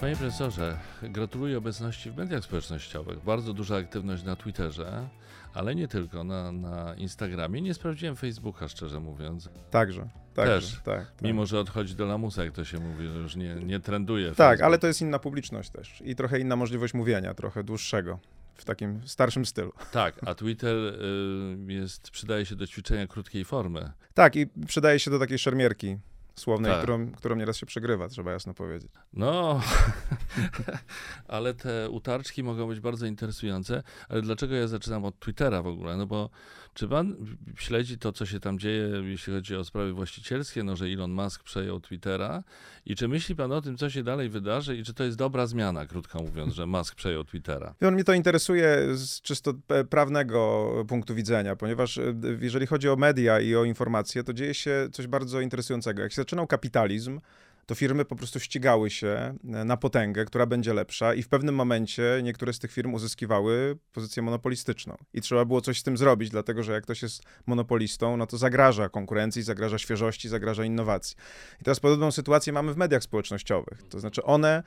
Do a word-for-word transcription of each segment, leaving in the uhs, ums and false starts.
Panie profesorze, gratuluję obecności w mediach społecznościowych. Bardzo duża aktywność na Twitterze, ale nie tylko, na, na Instagramie. Nie sprawdziłem Facebooka, szczerze mówiąc. Także. Także, też, tak, tak. Mimo że odchodzi do lamusa, jak to się mówi, że już nie, nie trenduje. Tak, Facebook. Ale to jest inna publiczność też i trochę inna możliwość mówienia, trochę dłuższego, w takim starszym stylu. Tak, a Twitter jest, przydaje się do ćwiczenia krótkiej formy. Tak, i przydaje się do takiej szermierki słownej, tak. którą, którą nieraz się przegrywa, trzeba jasno powiedzieć. No, ale te utarczki mogą być bardzo interesujące, ale dlaczego ja zaczynam od Twittera w ogóle? No bo czy pan śledzi to, co się tam dzieje, jeśli chodzi o sprawy właścicielskie, no że Elon Musk przejął Twittera i czy myśli pan o tym, co się dalej wydarzy i czy to jest dobra zmiana, krótko mówiąc, że Musk przejął Twittera? I on mnie to interesuje z czysto prawnego punktu widzenia, ponieważ jeżeli chodzi o media i o informacje, to dzieje się coś bardzo interesującego. Jak się zaczynał kapitalizm, to firmy po prostu ścigały się na potęgę, która będzie lepsza i w pewnym momencie niektóre z tych firm uzyskiwały pozycję monopolistyczną. I trzeba było coś z tym zrobić, dlatego że jak ktoś jest monopolistą, no to zagraża konkurencji, zagraża świeżości, zagraża innowacji. I teraz podobną sytuację mamy w mediach społecznościowych. To znaczy one,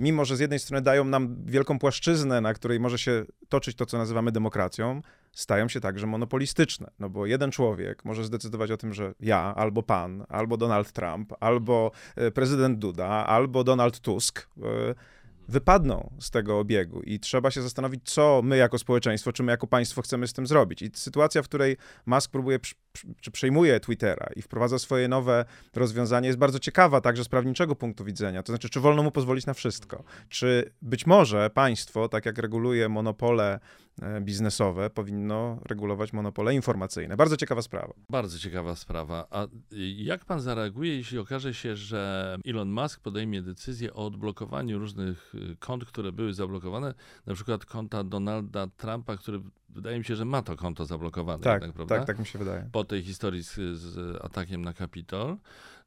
mimo że z jednej strony dają nam wielką płaszczyznę, na której może się toczyć to, co nazywamy demokracją, stają się także monopolistyczne, no bo jeden człowiek może zdecydować o tym, że ja, albo pan, albo Donald Trump, albo prezydent Duda, albo Donald Tusk wypadną z tego obiegu i trzeba się zastanowić, co my jako społeczeństwo, czy my jako państwo chcemy z tym zrobić. I sytuacja, w której Musk próbuje, czy przejmuje Twittera i wprowadza swoje nowe rozwiązanie, jest bardzo ciekawa także z prawniczego punktu widzenia. To znaczy, czy wolno mu pozwolić na wszystko? Czy być może państwo, tak jak reguluje monopole biznesowe, powinno regulować monopole informacyjne? Bardzo ciekawa sprawa. Bardzo ciekawa sprawa. A jak pan zareaguje, jeśli okaże się, że Elon Musk podejmie decyzję o odblokowaniu różnych kont, które były zablokowane, na przykład konta Donalda Trumpa, który wydaje mi się, że ma to konto zablokowane. Tak, jednak, prawda? tak, tak mi się wydaje. Po tej historii z, z atakiem na Capitol.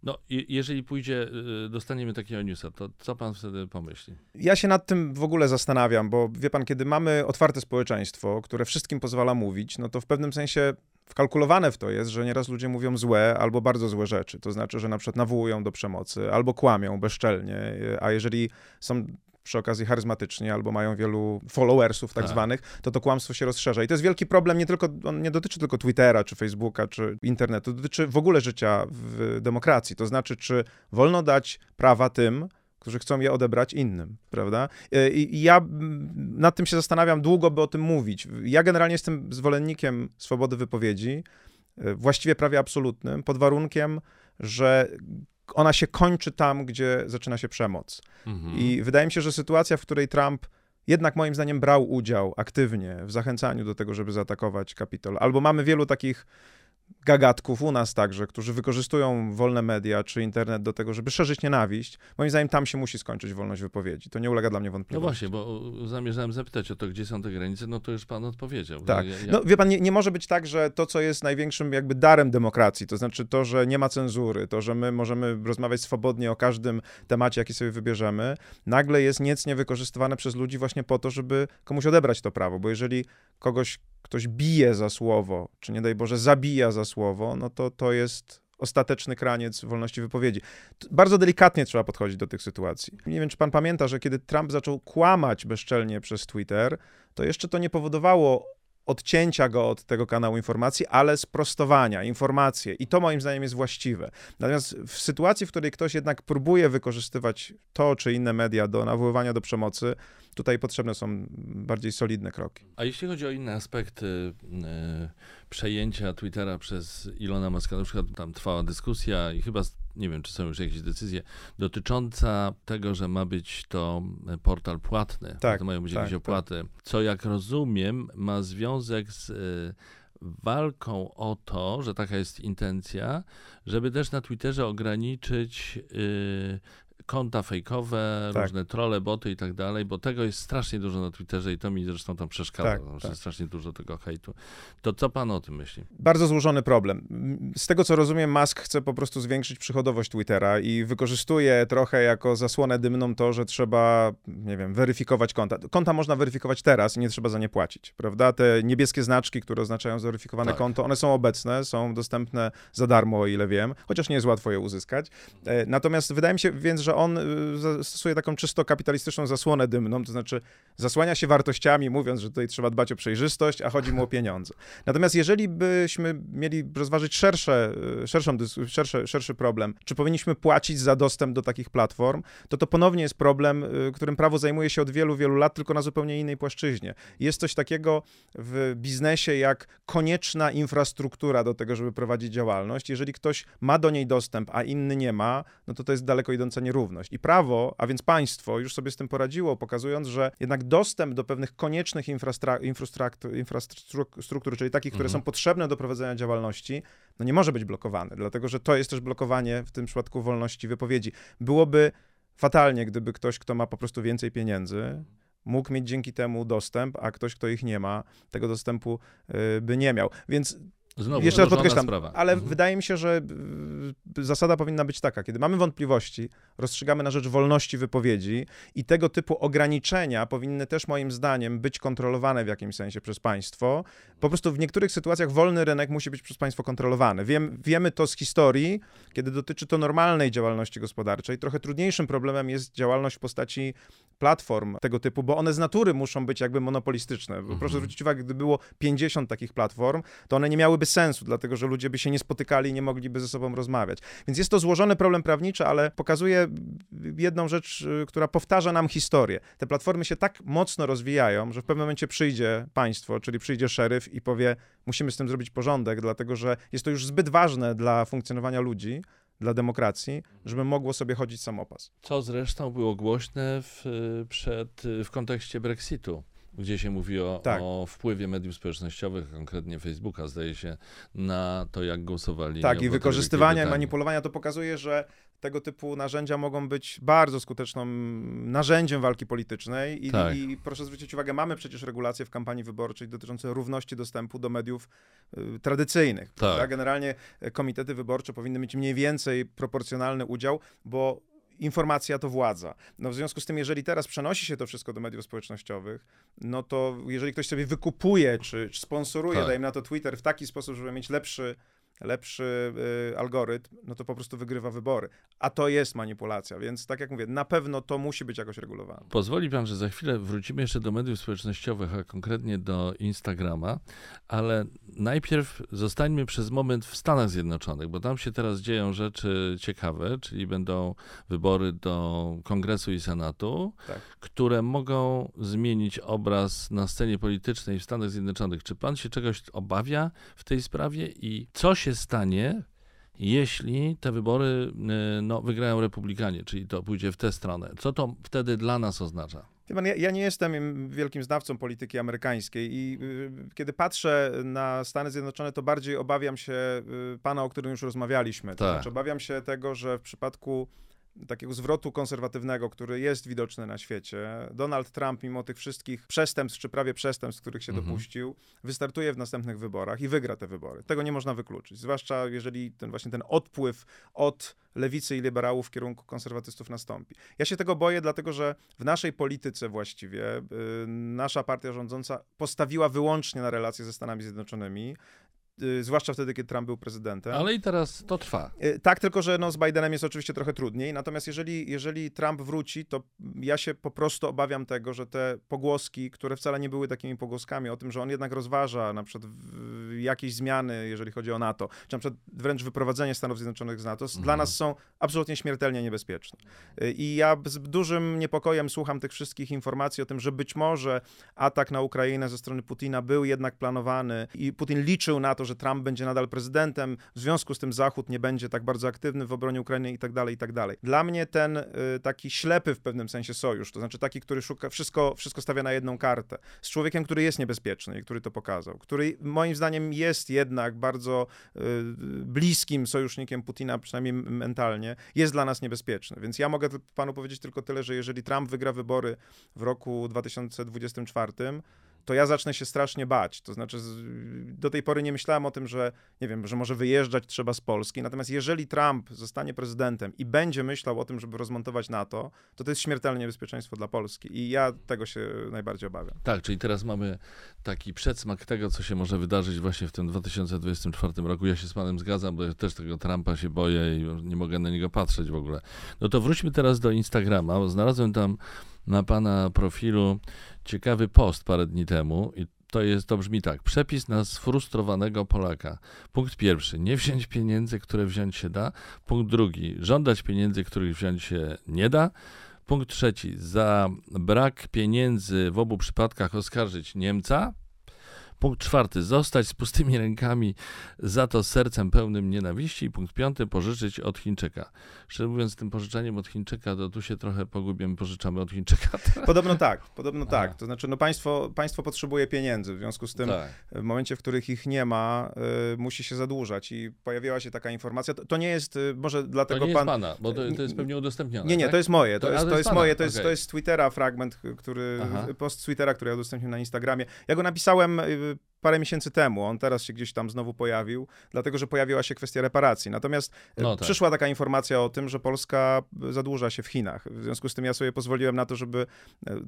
No i jeżeli pójdzie, dostaniemy takiego newsa, to co pan wtedy pomyśli? Ja się nad tym w ogóle zastanawiam, bo wie pan, kiedy mamy otwarte społeczeństwo, które wszystkim pozwala mówić, no to w pewnym sensie wkalkulowane w to jest, że nieraz ludzie mówią złe albo bardzo złe rzeczy. To znaczy, że na przykład nawołują do przemocy albo kłamią bezczelnie, a jeżeli są przy okazji charyzmatyczni, albo mają wielu followersów tak, tak zwanych, to to kłamstwo się rozszerza. I to jest wielki problem, nie tylko, on nie dotyczy tylko Twittera, czy Facebooka, czy internetu, dotyczy w ogóle życia w demokracji. To znaczy, czy wolno dać prawa tym, którzy chcą je odebrać innym, prawda? I ja nad tym się zastanawiam długo, by o tym mówić. Ja generalnie jestem zwolennikiem swobody wypowiedzi, właściwie prawie absolutnym, pod warunkiem, że ona się kończy tam, gdzie zaczyna się przemoc. Mhm. I wydaje mi się, że sytuacja, w której Trump jednak moim zdaniem brał udział aktywnie w zachęcaniu do tego, żeby zaatakować Capitol, albo mamy wielu takich gagatków u nas także, którzy wykorzystują wolne media czy internet do tego, żeby szerzyć nienawiść. Moim zdaniem tam się musi skończyć wolność wypowiedzi. To nie ulega dla mnie wątpliwości. No właśnie, bo zamierzałem zapytać o to, gdzie są te granice, no to już pan odpowiedział. Tak. Ja, ja... No wie pan, nie, nie może być tak, że to, co jest największym jakby darem demokracji, to znaczy to, że nie ma cenzury, to, że my możemy rozmawiać swobodnie o każdym temacie, jaki sobie wybierzemy, nagle jest niecnie wykorzystywane przez ludzi właśnie po to, żeby komuś odebrać to prawo, bo jeżeli kogoś ktoś bije za słowo, czy nie daj Boże zabija za słowo, no to to jest ostateczny kraniec wolności wypowiedzi. Bardzo delikatnie trzeba podchodzić do tych sytuacji. Nie wiem, czy pan pamięta, że kiedy Trump zaczął kłamać bezczelnie przez Twitter, to jeszcze to nie powodowało odcięcia go od tego kanału informacji, ale sprostowania, informacje. I to moim zdaniem jest właściwe. Natomiast w sytuacji, w której ktoś jednak próbuje wykorzystywać to czy inne media do nawoływania do przemocy, tutaj potrzebne są bardziej solidne kroki. A jeśli chodzi o inne aspekty yy, przejęcia Twittera przez Elona Muska, na przykład tam trwała dyskusja i chyba, nie wiem, czy są już jakieś decyzje dotycząca tego, że ma być to portal płatny, tak, to mają być tak, jakieś opłaty, tak. Co jak rozumiem ma związek z Yy, walką o to, że taka jest intencja, żeby też na Twitterze ograniczyć yy, konta fejkowe, tak. różne trolle, boty i tak dalej, bo tego jest strasznie dużo na Twitterze i to mi zresztą tam przeszkadza, tak, tam tak. strasznie dużo tego hejtu. To co pan o tym myśli? Bardzo złożony problem. Z tego co rozumiem, Musk chce po prostu zwiększyć przychodowość Twittera i wykorzystuje trochę jako zasłonę dymną to, że trzeba, nie wiem, weryfikować konta. Konta można weryfikować teraz i nie trzeba za nie płacić, prawda? Te niebieskie znaczki, które oznaczają zweryfikowane tak. konto, one są obecne, są dostępne za darmo, o ile wiem, chociaż nie jest łatwo je uzyskać. Natomiast wydaje mi się więc, że że on stosuje taką czysto kapitalistyczną zasłonę dymną, to znaczy zasłania się wartościami, mówiąc, że tutaj trzeba dbać o przejrzystość, a chodzi mu o pieniądze. Natomiast jeżeli byśmy mieli rozważyć szersze, szerszą, szersze, szerszy problem, czy powinniśmy płacić za dostęp do takich platform, to to ponownie jest problem, którym prawo zajmuje się od wielu, wielu lat, tylko na zupełnie innej płaszczyźnie. Jest coś takiego w biznesie jak konieczna infrastruktura do tego, żeby prowadzić działalność. Jeżeli ktoś ma do niej dostęp, a inny nie ma, no to to jest daleko idąca nierówność. I prawo, a więc państwo, już sobie z tym poradziło, pokazując, że jednak dostęp do pewnych koniecznych infrastruktur, infrastruktur czyli takich, które mhm. są potrzebne do prowadzenia działalności, no nie może być blokowane, dlatego że to jest też blokowanie w tym przypadku wolności wypowiedzi. Byłoby fatalnie, gdyby ktoś, kto ma po prostu więcej pieniędzy, mógł mieć dzięki temu dostęp, a ktoś, kto ich nie ma, tego dostępu yy, by nie miał. Więc znowu, jeszcze raz podkreślam, ale mhm. wydaje mi się, że zasada powinna być taka, kiedy mamy wątpliwości, rozstrzygamy na rzecz wolności wypowiedzi i tego typu ograniczenia powinny też moim zdaniem być kontrolowane w jakimś sensie przez państwo. Po prostu w niektórych sytuacjach wolny rynek musi być przez państwo kontrolowany. Wiem, wiemy to z historii, kiedy dotyczy to normalnej działalności gospodarczej. Trochę trudniejszym problemem jest działalność w postaci platform tego typu, bo one z natury muszą być jakby monopolistyczne. Mhm. Proszę zwrócić uwagę, gdy było pięćdziesiąt takich platform, to one nie miałyby sensu, dlatego że ludzie by się nie spotykali i nie mogliby ze sobą rozmawiać. Więc jest to złożony problem prawniczy, ale pokazuje jedną rzecz, która powtarza nam historię. Te platformy się tak mocno rozwijają, że w pewnym momencie przyjdzie państwo, czyli przyjdzie szeryf i powie, musimy z tym zrobić porządek, dlatego że jest to już zbyt ważne dla funkcjonowania ludzi, dla demokracji, żeby mogło sobie chodzić samopas. Co zresztą było głośne w, przed, w kontekście Brexitu, gdzie się mówi o, tak. o wpływie mediów społecznościowych, konkretnie Facebooka, zdaje się, na to, jak głosowali. Tak, i wykorzystywania, i manipulowania. To pokazuje, że tego typu narzędzia mogą być bardzo skutecznym narzędziem walki politycznej. I, tak. i proszę zwrócić uwagę, mamy przecież regulacje w kampanii wyborczej dotyczące równości dostępu do mediów y, tradycyjnych. Tak. Generalnie komitety wyborcze powinny mieć mniej więcej proporcjonalny udział, bo informacja to władza. No w związku z tym, jeżeli teraz przenosi się to wszystko do mediów społecznościowych, no to jeżeli ktoś sobie wykupuje, czy, czy sponsoruje, tak. dajmy na to Twitter w taki sposób, żeby mieć lepszy, lepszy y, algorytm, no to po prostu wygrywa wybory. A to jest manipulacja, więc tak jak mówię, na pewno to musi być jakoś regulowane. Pozwoli pan, że za chwilę wrócimy jeszcze do mediów społecznościowych, a konkretnie do Instagrama, ale najpierw zostańmy przez moment w Stanach Zjednoczonych, bo tam się teraz dzieją rzeczy ciekawe, czyli będą wybory do Kongresu i Senatu, tak. które mogą zmienić obraz na scenie politycznej w Stanach Zjednoczonych. Czy pan się czegoś obawia w tej sprawie i co się stanie, jeśli te wybory no, wygrają Republikanie, czyli to pójdzie w tę stronę? Co to wtedy dla nas oznacza? Ja, ja nie jestem wielkim znawcą polityki amerykańskiej i y, kiedy patrzę na Stany Zjednoczone, to bardziej obawiam się y, pana, o którym już rozmawialiśmy. Tak. To znaczy, obawiam się tego, że w przypadku takiego zwrotu konserwatywnego, który jest widoczny na świecie, Donald Trump, mimo tych wszystkich przestępstw, czy prawie przestępstw, których się mhm. dopuścił, wystartuje w następnych wyborach i wygra te wybory. Tego nie można wykluczyć, zwłaszcza jeżeli ten właśnie ten odpływ od lewicy i liberałów w kierunku konserwatystów nastąpi. Ja się tego boję, dlatego że w naszej polityce właściwie yy, nasza partia rządząca postawiła wyłącznie na relacje ze Stanami Zjednoczonymi, zwłaszcza wtedy, kiedy Trump był prezydentem. Ale i teraz to trwa. Tak, tylko że no, z Bidenem jest oczywiście trochę trudniej. Natomiast jeżeli, jeżeli Trump wróci, to ja się po prostu obawiam tego, że te pogłoski, które wcale nie były takimi pogłoskami, o tym, że on jednak rozważa na przykład jakieś zmiany, jeżeli chodzi o NATO, czy na przykład wręcz wyprowadzenie Stanów Zjednoczonych z NATO, mhm. dla nas są absolutnie śmiertelnie niebezpieczne. I ja z dużym niepokojem słucham tych wszystkich informacji o tym, że być może atak na Ukrainę ze strony Putina był jednak planowany i Putin liczył na to, że Trump będzie nadal prezydentem, w związku z tym Zachód nie będzie tak bardzo aktywny w obronie Ukrainy i tak dalej, i tak dalej. Dla mnie ten y, taki ślepy w pewnym sensie sojusz, to znaczy taki, który szuka, wszystko, wszystko stawia na jedną kartę, z człowiekiem, który jest niebezpieczny i który to pokazał, który moim zdaniem jest jednak bardzo y, bliskim sojusznikiem Putina, przynajmniej mentalnie, jest dla nas niebezpieczny. Więc ja mogę panu powiedzieć tylko tyle, że jeżeli Trump wygra wybory w roku dwa tysiące dwudziestym czwartym, to ja zacznę się strasznie bać. To znaczy do tej pory nie myślałem o tym, że nie wiem, że może wyjeżdżać trzeba z Polski. Natomiast jeżeli Trump zostanie prezydentem i będzie myślał o tym, żeby rozmontować NATO, to to jest śmiertelne niebezpieczeństwo dla Polski. I ja tego się najbardziej obawiam. Tak, czyli teraz mamy taki przedsmak tego, co się może wydarzyć właśnie w tym dwa tysiące dwudziestym czwartym roku. Ja się z panem zgadzam, bo ja też tego Trumpa się boję i nie mogę na niego patrzeć w ogóle. No to wróćmy teraz do Instagrama, bo znalazłem tam na pana profilu ciekawy post parę dni temu i to jest, to brzmi tak. Przepis na sfrustrowanego Polaka. Punkt pierwszy. Nie wziąć pieniędzy, które wziąć się da. Punkt drugi. Żądać pieniędzy, których wziąć się nie da. Punkt trzeci. Za brak pieniędzy w obu przypadkach oskarżyć Niemca. Punkt czwarty. Zostać z pustymi rękami, za to sercem pełnym nienawiści. I punkt piąty. Pożyczyć od Chińczyka. Szczerze mówiąc, tym pożyczaniem od Chińczyka, to tu się trochę pogubię, pożyczamy od Chińczyka. Podobno tak, podobno tak. Aha. To znaczy, no państwo, państwo potrzebuje pieniędzy, w związku z tym tak. W momencie, w których ich nie ma, y, musi się zadłużać i pojawiła się taka informacja. To, to nie jest, y, może dlatego pan... To nie jest pan... pana, bo to, to jest pewnie udostępnione. Nie, nie, tak? To jest moje, to, to, jest, to, to jest moje, to jest, okay. To jest z Twittera fragment, który, Aha. post z Twittera, który ja udostępniłem na Instagramie. Ja go napisałem... Y, parę miesięcy temu. On teraz się gdzieś tam znowu pojawił, dlatego że pojawiła się kwestia reparacji. Natomiast no tak. przyszła taka informacja o tym, że Polska zadłuża się w Chinach. W związku z tym ja sobie pozwoliłem na to, żeby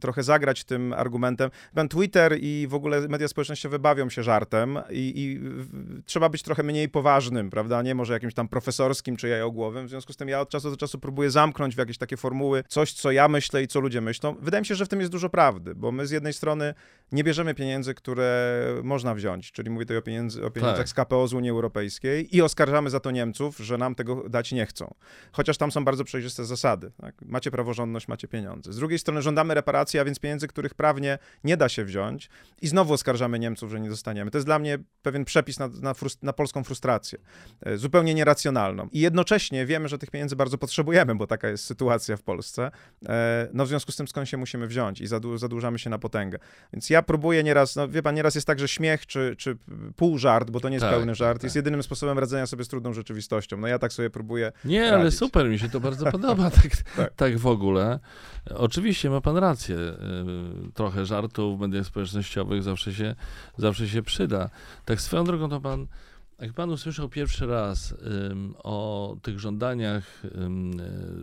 trochę zagrać tym argumentem. Twitter i w ogóle media społecznościowe bawią się żartem i, i trzeba być trochę mniej poważnym, prawda? Nie może jakimś tam profesorskim czy jajogłowym. W związku z tym ja od czasu do czasu próbuję zamknąć w jakieś takie formuły coś, co ja myślę i co ludzie myślą. Wydaje mi się, że w tym jest dużo prawdy, bo my z jednej strony nie bierzemy pieniędzy, które można wziąć, czyli mówię tutaj o, pieniędzy, o pieniądzach tak. z K P O, z Unii Europejskiej i oskarżamy za to Niemców, że nam tego dać nie chcą. Chociaż tam są bardzo przejrzyste zasady. Tak? Macie praworządność, macie pieniądze. Z drugiej strony żądamy reparacji, a więc pieniędzy, których prawnie nie da się wziąć i znowu oskarżamy Niemców, że nie dostaniemy. To jest dla mnie pewien przepis na, na, frust- na polską frustrację. Zupełnie nieracjonalną. I jednocześnie wiemy, że tych pieniędzy bardzo potrzebujemy, bo taka jest sytuacja w Polsce. No w związku z tym skąd się musimy wziąć i zadłu- zadłużamy się na potęgę. Więc ja próbuję nieraz, no wie pan, nieraz jest tak, że śmiech Czy, czy pół żart, bo to nie jest tak, pełny żart, tak. jest jedynym sposobem radzenia sobie z trudną rzeczywistością. No ja tak sobie próbuję Nie, radzić. Ale super, mi się to bardzo podoba, tak, tak. tak w ogóle. Oczywiście ma pan rację, trochę żartów w mediach społecznościowych zawsze się, zawsze się przyda. Tak swoją drogą to pan, jak pan usłyszał pierwszy raz um, o tych żądaniach um,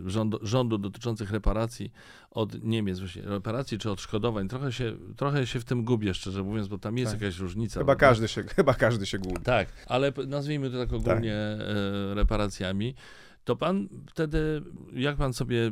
rządu, rządu dotyczących reparacji od Niemiec, właśnie reparacji czy odszkodowań, trochę się, trochę się w tym gubię, szczerze mówiąc, bo tam jest tak. jakaś różnica. Chyba każdy, się, chyba każdy się gubi. Tak, ale nazwijmy to tak ogólnie tak. E, reparacjami. To pan wtedy, jak pan sobie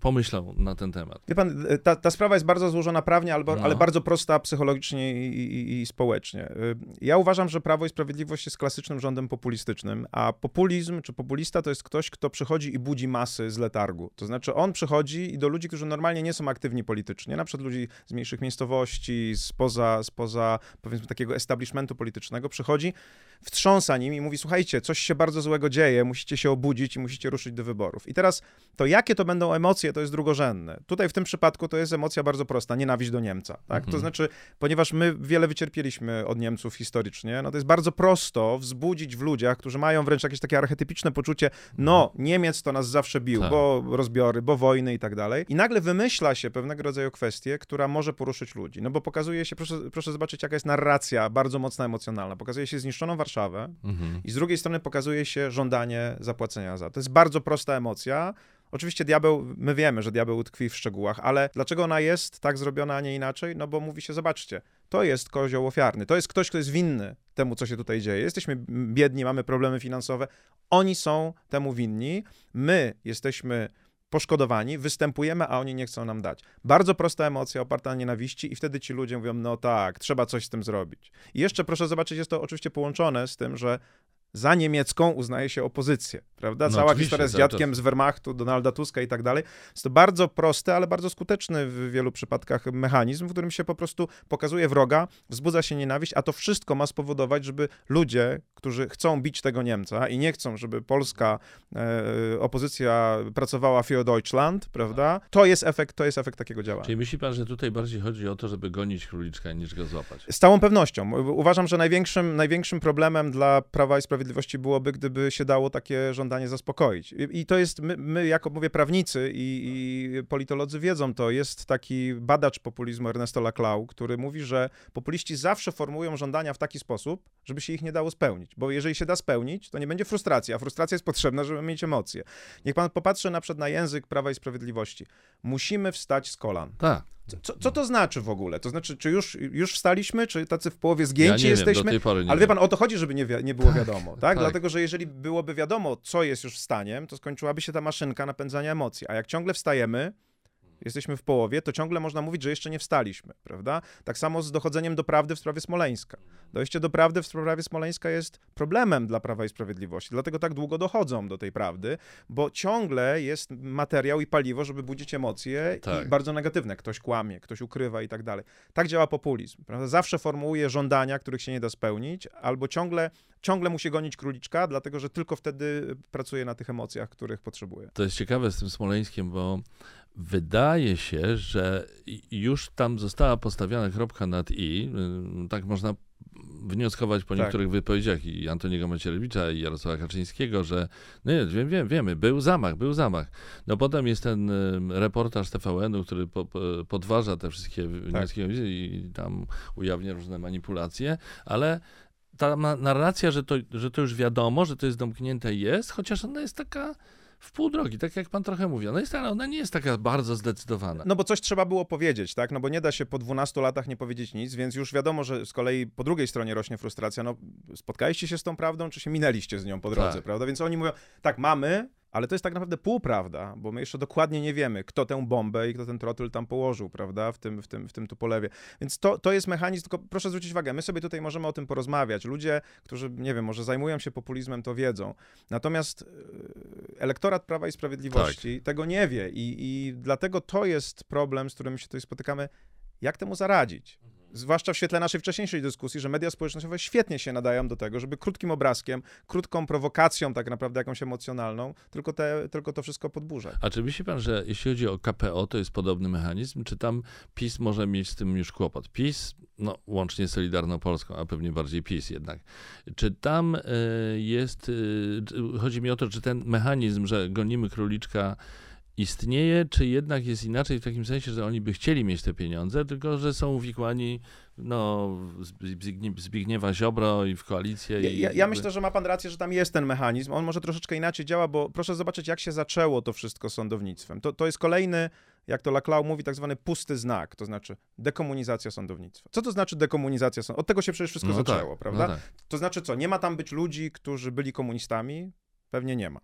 pomyślał na ten temat? Wie pan, ta, ta sprawa jest bardzo złożona prawnie, ale, no. ale bardzo prosta psychologicznie i, i, i społecznie. Ja uważam, że Prawo i Sprawiedliwość jest klasycznym rządem populistycznym, a populizm czy populista to jest ktoś, kto przychodzi i budzi masy z letargu. To znaczy on przychodzi i do ludzi, którzy normalnie nie są aktywni politycznie, na przykład ludzi z mniejszych miejscowości, spoza, spoza powiedzmy takiego establishmentu politycznego, przychodzi, wtrząsa nim i mówi, słuchajcie, coś się bardzo złego dzieje, musicie się obudzić, i musicie ruszyć do wyborów. I teraz to, jakie to będą emocje, to jest drugorzędne. Tutaj w tym przypadku to jest emocja bardzo prosta, nienawiść do Niemca. Tak? Mhm. To znaczy, ponieważ my wiele wycierpieliśmy od Niemców historycznie, no to jest bardzo prosto wzbudzić w ludziach, którzy mają wręcz jakieś takie archetypiczne poczucie, no Niemiec to nas zawsze bił, tak. bo rozbiory, bo wojny i tak dalej. I nagle wymyśla się pewnego rodzaju kwestię, która może poruszyć ludzi. No bo pokazuje się, proszę, proszę zobaczyć, jaka jest narracja bardzo mocno emocjonalna. Pokazuje się zniszczoną Warszawę mhm. i z drugiej strony pokazuje się żądanie zapłacenia za. To jest bardzo prosta emocja. Oczywiście diabeł, my wiemy, że diabeł utkwi w szczegółach, ale dlaczego ona jest tak zrobiona, a nie inaczej? No bo mówi się, zobaczcie, to jest kozioł ofiarny, to jest ktoś, kto jest winny temu, co się tutaj dzieje. Jesteśmy biedni, mamy problemy finansowe, oni są temu winni, my jesteśmy poszkodowani, występujemy, a oni nie chcą nam dać. Bardzo prosta emocja oparta na nienawiści i wtedy ci ludzie mówią, no tak, trzeba coś z tym zrobić. I jeszcze proszę zobaczyć, jest to oczywiście połączone z tym, że za niemiecką uznaje się opozycję, prawda? Cała no, historia z dziadkiem to... z Wehrmachtu, Donalda Tuska i tak dalej. Jest to bardzo prosty, ale bardzo skuteczny w wielu przypadkach mechanizm, w którym się po prostu pokazuje wroga, wzbudza się nienawiść, a to wszystko ma spowodować, żeby ludzie, którzy chcą bić tego Niemca i nie chcą, żeby polska e, opozycja pracowała für Deutschland, prawda? To jest efekt, to jest efekt takiego działania. Czyli myśli pan, że tutaj bardziej chodzi o to, żeby gonić króliczka, niż go złapać? Z całą pewnością. Uważam, że największym, największym problemem dla Prawa i Sprawiedliwości Sprawiedliwości byłoby, gdyby się dało takie żądanie zaspokoić. I, i to jest, my, my jako mówię prawnicy i, i politolodzy wiedzą to, jest taki badacz populizmu Ernesto Laclau, który mówi, że populiści zawsze formułują żądania w taki sposób, żeby się ich nie dało spełnić, bo jeżeli się da spełnić, to nie będzie frustracji, a frustracja jest potrzebna, żeby mieć emocje. Niech pan popatrzy na przykład na język Prawa i Sprawiedliwości. Musimy wstać z kolan. Tak. Co, co to znaczy w ogóle? To znaczy, czy już, już wstaliśmy, czy tacy w połowie zgięci ja nie jesteśmy? Wiem, do tej pory nie Ale wie pan, o to chodzi, żeby nie, wi nie było tak, wiadomo, tak? tak? Dlatego, że jeżeli byłoby wiadomo, co jest już staniem, to skończyłaby się ta maszynka napędzania emocji. A jak ciągle wstajemy, jesteśmy w połowie, to ciągle można mówić, że jeszcze nie wstaliśmy, prawda? Tak samo z dochodzeniem do prawdy w sprawie Smoleńska. Dojście do prawdy w sprawie Smoleńska jest problemem dla Prawa i Sprawiedliwości, dlatego tak długo dochodzą do tej prawdy, bo ciągle jest materiał i paliwo, żeby budzić emocje tak. i bardzo negatywne. Ktoś kłamie, ktoś ukrywa i tak dalej. Tak działa populizm, prawda? Zawsze formułuje żądania, których się nie da spełnić, albo ciągle, ciągle musi gonić króliczka, dlatego że tylko wtedy pracuje na tych emocjach, których potrzebuje. To jest ciekawe z tym Smoleńskiem, bo wydaje się, że już tam została postawiona kropka nad i, tak można wnioskować po niektórych tak. wypowiedziach i Antoniego Macierewicza i Jarosława Kaczyńskiego, że no nie, wiem, wiem, wiemy, był zamach, był zamach. No potem jest ten reportaż T V N u, który po, po, podważa te wszystkie wnioski tak. i tam ujawnia różne manipulacje, ale ta narracja, że to, że to już wiadomo, że to jest domknięte jest, chociaż ona jest taka w pół drogi, tak jak pan trochę mówi. No jest, ale ona nie jest taka bardzo zdecydowana. No bo coś trzeba było powiedzieć, tak? No bo nie da się po dwunastu latach nie powiedzieć nic, więc już wiadomo, że z kolei po drugiej stronie rośnie frustracja. No spotkaliście się z tą prawdą, czy się minęliście z nią po drodze, tak. prawda? Więc oni mówią, tak, mamy, ale to jest tak naprawdę półprawda, bo my jeszcze dokładnie nie wiemy, kto tę bombę i kto ten trotyl tam położył, prawda, w tym, w tym, w tym Tupolewie. Więc to, to jest mechanizm, tylko proszę zwrócić uwagę, my sobie tutaj możemy o tym porozmawiać. Ludzie, którzy, nie wiem, może zajmują się populizmem, to wiedzą. Natomiast elektorat Prawa i Sprawiedliwości tak. tego nie wie i, i dlatego to jest problem, z którym się tutaj spotykamy. Jak temu zaradzić? Zwłaszcza w świetle naszej wcześniejszej dyskusji, że media społecznościowe świetnie się nadają do tego, żeby krótkim obrazkiem, krótką prowokacją tak naprawdę jakąś emocjonalną, tylko, te, tylko to wszystko podburzać. A czy myśli pan, że jeśli chodzi o K P O, to jest podobny mechanizm? Czy tam PiS może mieć z tym już kłopot? PiS, no łącznie z Solidarną Polską, a pewnie bardziej PiS jednak. Czy tam jest, chodzi mi o to, czy ten mechanizm, że gonimy króliczka, istnieje, czy jednak jest inaczej w takim sensie, że oni by chcieli mieć te pieniądze, tylko że są uwikłani no, Zbigniewa Ziobro i w koalicję. Ja, i ja, ja myślę, że ma pan rację, że tam jest ten mechanizm. On może troszeczkę inaczej działa, bo proszę zobaczyć, jak się zaczęło to wszystko z sądownictwem. To, to jest kolejny, jak to Laclau mówi, tak zwany pusty znak, to znaczy dekomunizacja sądownictwa. Co to znaczy dekomunizacja sądownictwa? Od tego się przecież wszystko no zaczęło, tak, prawda? No tak. To znaczy co, nie ma tam być ludzi, którzy byli komunistami? Pewnie nie ma.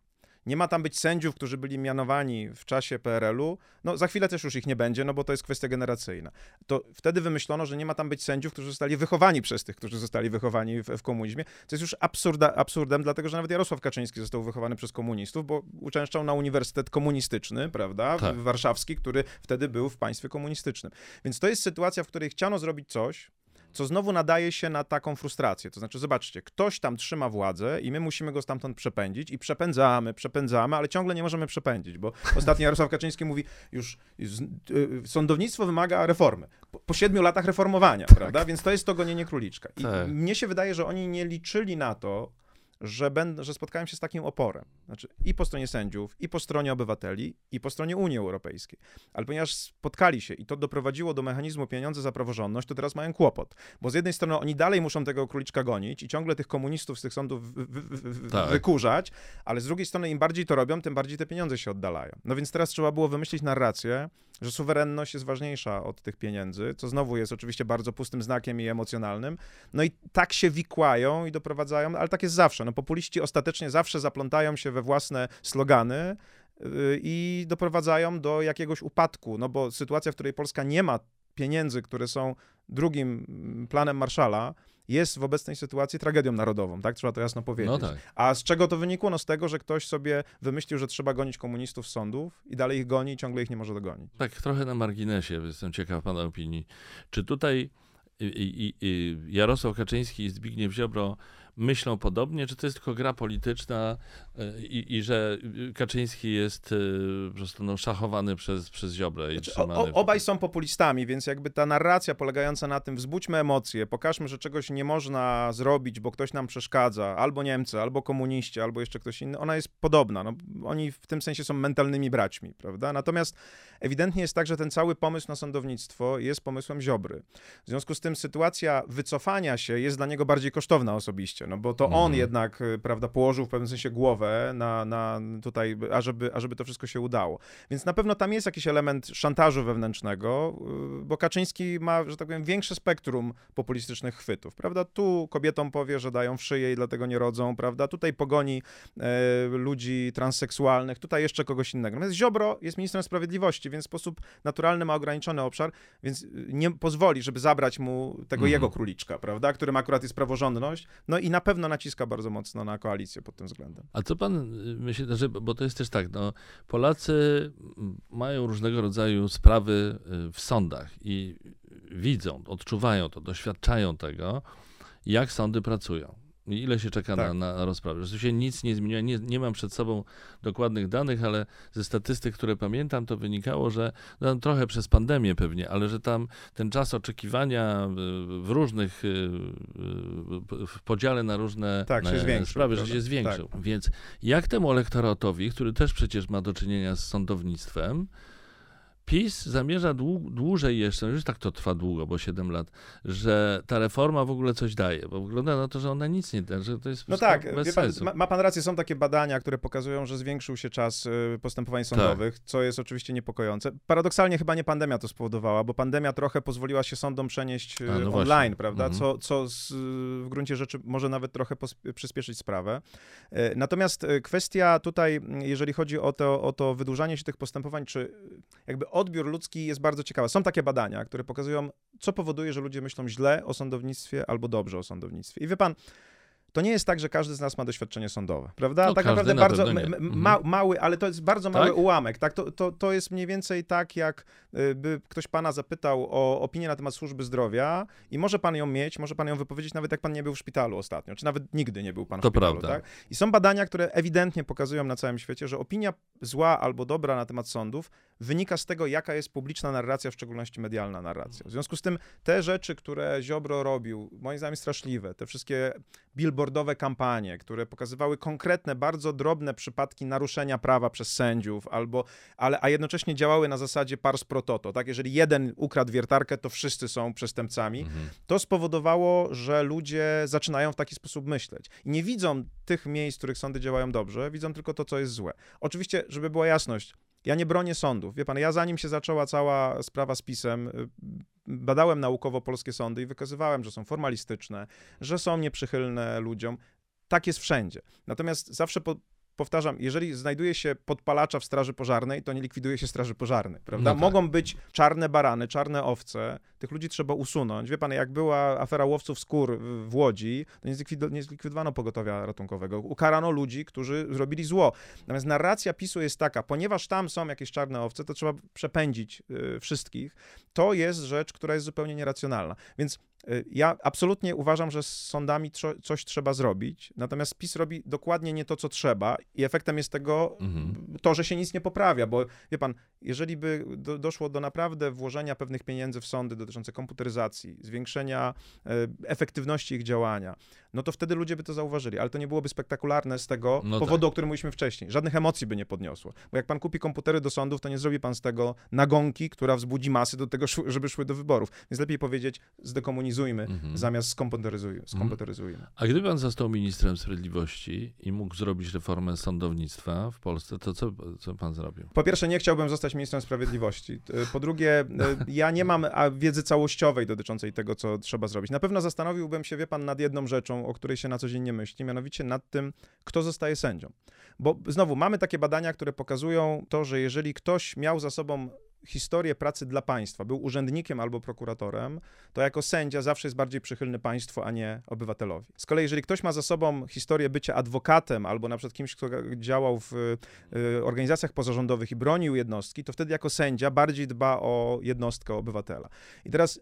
Nie ma tam być sędziów, którzy byli mianowani w czasie P R L u. No za chwilę też już ich nie będzie, no bo to jest kwestia generacyjna. To wtedy wymyślono, że nie ma tam być sędziów, którzy zostali wychowani przez tych, którzy zostali wychowani w, w komunizmie. To jest już absurda, absurdem, dlatego że nawet Jarosław Kaczyński został wychowany przez komunistów, bo uczęszczał na uniwersytet komunistyczny, prawda, tak. warszawski, który wtedy był w państwie komunistycznym. Więc to jest sytuacja, w której chciano zrobić coś, co znowu nadaje się na taką frustrację. To znaczy, zobaczcie, ktoś tam trzyma władzę i my musimy go stamtąd przepędzić i przepędzamy, przepędzamy, ale ciągle nie możemy przepędzić, bo ostatnio Jarosław Kaczyński mówi, już sądownictwo wymaga reformy. Po, po siedmiu latach reformowania, tak. prawda? Więc to jest to gonienie króliczka. I tak. mnie się wydaje, że oni nie liczyli na to, że, będę, że spotkałem się z takim oporem. Znaczy i po stronie sędziów, i po stronie obywateli, i po stronie Unii Europejskiej. Ale ponieważ spotkali się i to doprowadziło do mechanizmu pieniądze za praworządność, to teraz mają kłopot. Bo z jednej strony oni dalej muszą tego króliczka gonić i ciągle tych komunistów z tych sądów wy, wy, wy, tak. wykurzać, ale z drugiej strony im bardziej to robią, tym bardziej te pieniądze się oddalają. No więc teraz trzeba było wymyślić narrację, że suwerenność jest ważniejsza od tych pieniędzy, co znowu jest oczywiście bardzo pustym znakiem i emocjonalnym. No i tak się wikłają i doprowadzają, ale tak jest zawsze. No populiści ostatecznie zawsze zaplątają się we własne slogany i doprowadzają do jakiegoś upadku, no bo sytuacja, w której Polska nie ma pieniędzy, które są drugim planem Marszala, jest w obecnej sytuacji tragedią narodową, tak? Trzeba to jasno powiedzieć. No tak. A z czego to wynikło? No z tego, że ktoś sobie wymyślił, że trzeba gonić komunistów z sądów i dalej ich goni i ciągle ich nie może dogonić. Tak trochę na marginesie, jestem ciekaw pana opinii. Czy tutaj I, i, i Jarosław Kaczyński i Zbigniew Ziobro myślą podobnie, czy to jest tylko gra polityczna i, i że Kaczyński jest po prostu no, szachowany przez, przez Ziobrę. I znaczy, o, obaj są populistami, więc jakby ta narracja polegająca na tym, wzbudźmy emocje, pokażmy, że czegoś nie można zrobić, bo ktoś nam przeszkadza, albo Niemcy, albo komuniści, albo jeszcze ktoś inny, ona jest podobna. No, oni w tym sensie są mentalnymi braćmi, prawda? Natomiast ewidentnie jest tak, że ten cały pomysł na sądownictwo jest pomysłem Ziobry. W związku z tym sytuacja wycofania się jest dla niego bardziej kosztowna osobiście, no bo to mhm. on jednak, prawda, położył w pewnym sensie głowę na, na tutaj, ażeby, ażeby to wszystko się udało. Więc na pewno tam jest jakiś element szantażu wewnętrznego, bo Kaczyński ma, że tak powiem, większe spektrum populistycznych chwytów, prawda? Tu kobietom powie, że dają w szyję i dlatego nie rodzą, prawda? Tutaj pogoni e, ludzi transseksualnych, tutaj jeszcze kogoś innego. Natomiast Ziobro jest ministrem sprawiedliwości, więc w sposób naturalny ma ograniczony obszar, więc nie pozwoli, żeby zabrać mu tego mhm. jego króliczka, prawda? Którym akurat jest praworządność. No i na pewno naciska bardzo mocno na koalicję pod tym względem. A co pan myśli, bo to jest też tak, no Polacy mają różnego rodzaju sprawy w sądach i widzą, odczuwają to, doświadczają tego, jak sądy pracują. I ile się czeka tak. na, na rozprawę. Rzeczywiście nic nie zmieniło. Nie, nie mam przed sobą dokładnych danych, ale ze statystyk, które pamiętam, to wynikało, że no, trochę przez pandemię pewnie, ale że tam ten czas oczekiwania w różnych, w podziale na różne tak, na, się zwiększył, sprawy, prawda? Że się zwiększył. Tak. Więc jak temu elektoratowi, który też przecież ma do czynienia z sądownictwem, PiS zamierza dłu- dłużej jeszcze, już tak to trwa długo, bo siedem lat, że ta reforma w ogóle coś daje, bo wygląda na to, że ona nic nie da, że to jest no tak, bez pan, sensu. Ma, ma pan rację, są takie badania, które pokazują, że zwiększył się czas postępowań sądowych, tak. co jest oczywiście niepokojące. Paradoksalnie chyba nie pandemia to spowodowała, bo pandemia trochę pozwoliła się sądom przenieść A, no online, właśnie. Prawda, mhm. co, co z, w gruncie rzeczy może nawet trochę posp- przyspieszyć sprawę. Natomiast kwestia tutaj, jeżeli chodzi o to, o to wydłużanie się tych postępowań, czy jakby odbiór ludzki jest bardzo ciekawy. Są takie badania, które pokazują, co powoduje, że ludzie myślą źle o sądownictwie albo dobrze o sądownictwie. I wie pan, to nie jest tak, że każdy z nas ma doświadczenie sądowe, prawda? No, tak naprawdę na bardzo ma, ma, mały, ale to jest bardzo mały tak? ułamek. Tak? To, to, to jest mniej więcej tak, jak by ktoś pana zapytał o opinię na temat służby zdrowia i może pan ją mieć, może pan ją wypowiedzieć, nawet jak pan nie był w szpitalu ostatnio, czy nawet nigdy nie był pan w to szpitalu. Prawda. Tak? I są badania, które ewidentnie pokazują na całym świecie, że opinia zła albo dobra na temat sądów wynika z tego, jaka jest publiczna narracja, w szczególności medialna narracja. W związku z tym te rzeczy, które Ziobro robił, moim zdaniem straszliwe, te wszystkie billboardowe kampanie, które pokazywały konkretne, bardzo drobne przypadki naruszenia prawa przez sędziów, albo, ale, a jednocześnie działały na zasadzie pars pro toto, tak? Jeżeli jeden ukradł wiertarkę, to wszyscy są przestępcami. Mhm. To spowodowało, że ludzie zaczynają w taki sposób myśleć. I nie widzą tych miejsc, w których sądy działają dobrze, widzą tylko to, co jest złe. Oczywiście, żeby była jasność, ja nie bronię sądów. Wie pan, ja zanim się zaczęła cała sprawa z PiS-em, badałem naukowo polskie sądy i wykazywałem, że są formalistyczne, że są nieprzychylne ludziom. Tak jest wszędzie. Natomiast zawsze po, powtarzam, jeżeli znajduje się podpalacza w straży pożarnej, to nie likwiduje się straży pożarnej, prawda? No tak. Mogą być czarne barany, czarne owce, tych ludzi trzeba usunąć. Wie pan, jak była afera łowców skór w Łodzi, to nie, zlikwido- nie zlikwidowano pogotowia ratunkowego. Ukarano ludzi, którzy zrobili zło. Natomiast narracja PiS-u jest taka, ponieważ tam są jakieś czarne owce, to trzeba przepędzić y, wszystkich. To jest rzecz, która jest zupełnie nieracjonalna. Więc y, ja absolutnie uważam, że z sądami tro- coś trzeba zrobić, natomiast PiS robi dokładnie nie to, co trzeba i efektem jest tego mhm. to, że się nic nie poprawia, bo wie pan, jeżeli by do, doszło do naprawdę włożenia pewnych pieniędzy w sądy do dotyczące komputeryzacji, zwiększenia y, efektywności ich działania, no to wtedy ludzie by to zauważyli, ale to nie byłoby spektakularne z tego no powodu, tak. o którym mówiliśmy wcześniej. Żadnych emocji by nie podniosło, bo jak pan kupi komputery do sądów, to nie zrobi pan z tego nagonki, która wzbudzi masy do tego, żeby szły do wyborów. Więc lepiej powiedzieć, zdekomunizujmy, mhm. zamiast skomputeryzujmy. skomputeryzujmy. Mhm. A gdyby pan został ministrem sprawiedliwości i mógł zrobić reformę sądownictwa w Polsce, to co, co pan zrobił? Po pierwsze, nie chciałbym zostać ministrem sprawiedliwości. Po drugie, ja nie mam wiedzy całościowej dotyczącej tego, co trzeba zrobić. Na pewno zastanowiłbym się, wie pan, nad jedną rzeczą, o której się na co dzień nie myśli, mianowicie nad tym, kto zostaje sędzią. Bo znowu, mamy takie badania, które pokazują to, że jeżeli ktoś miał za sobą historię pracy dla państwa, był urzędnikiem albo prokuratorem, to jako sędzia zawsze jest bardziej przychylny państwu, a nie obywatelowi. Z kolei, jeżeli ktoś ma za sobą historię bycia adwokatem albo na przykład kimś, kto działał w organizacjach pozarządowych i bronił jednostki, to wtedy jako sędzia bardziej dba o jednostkę, o obywatela. I teraz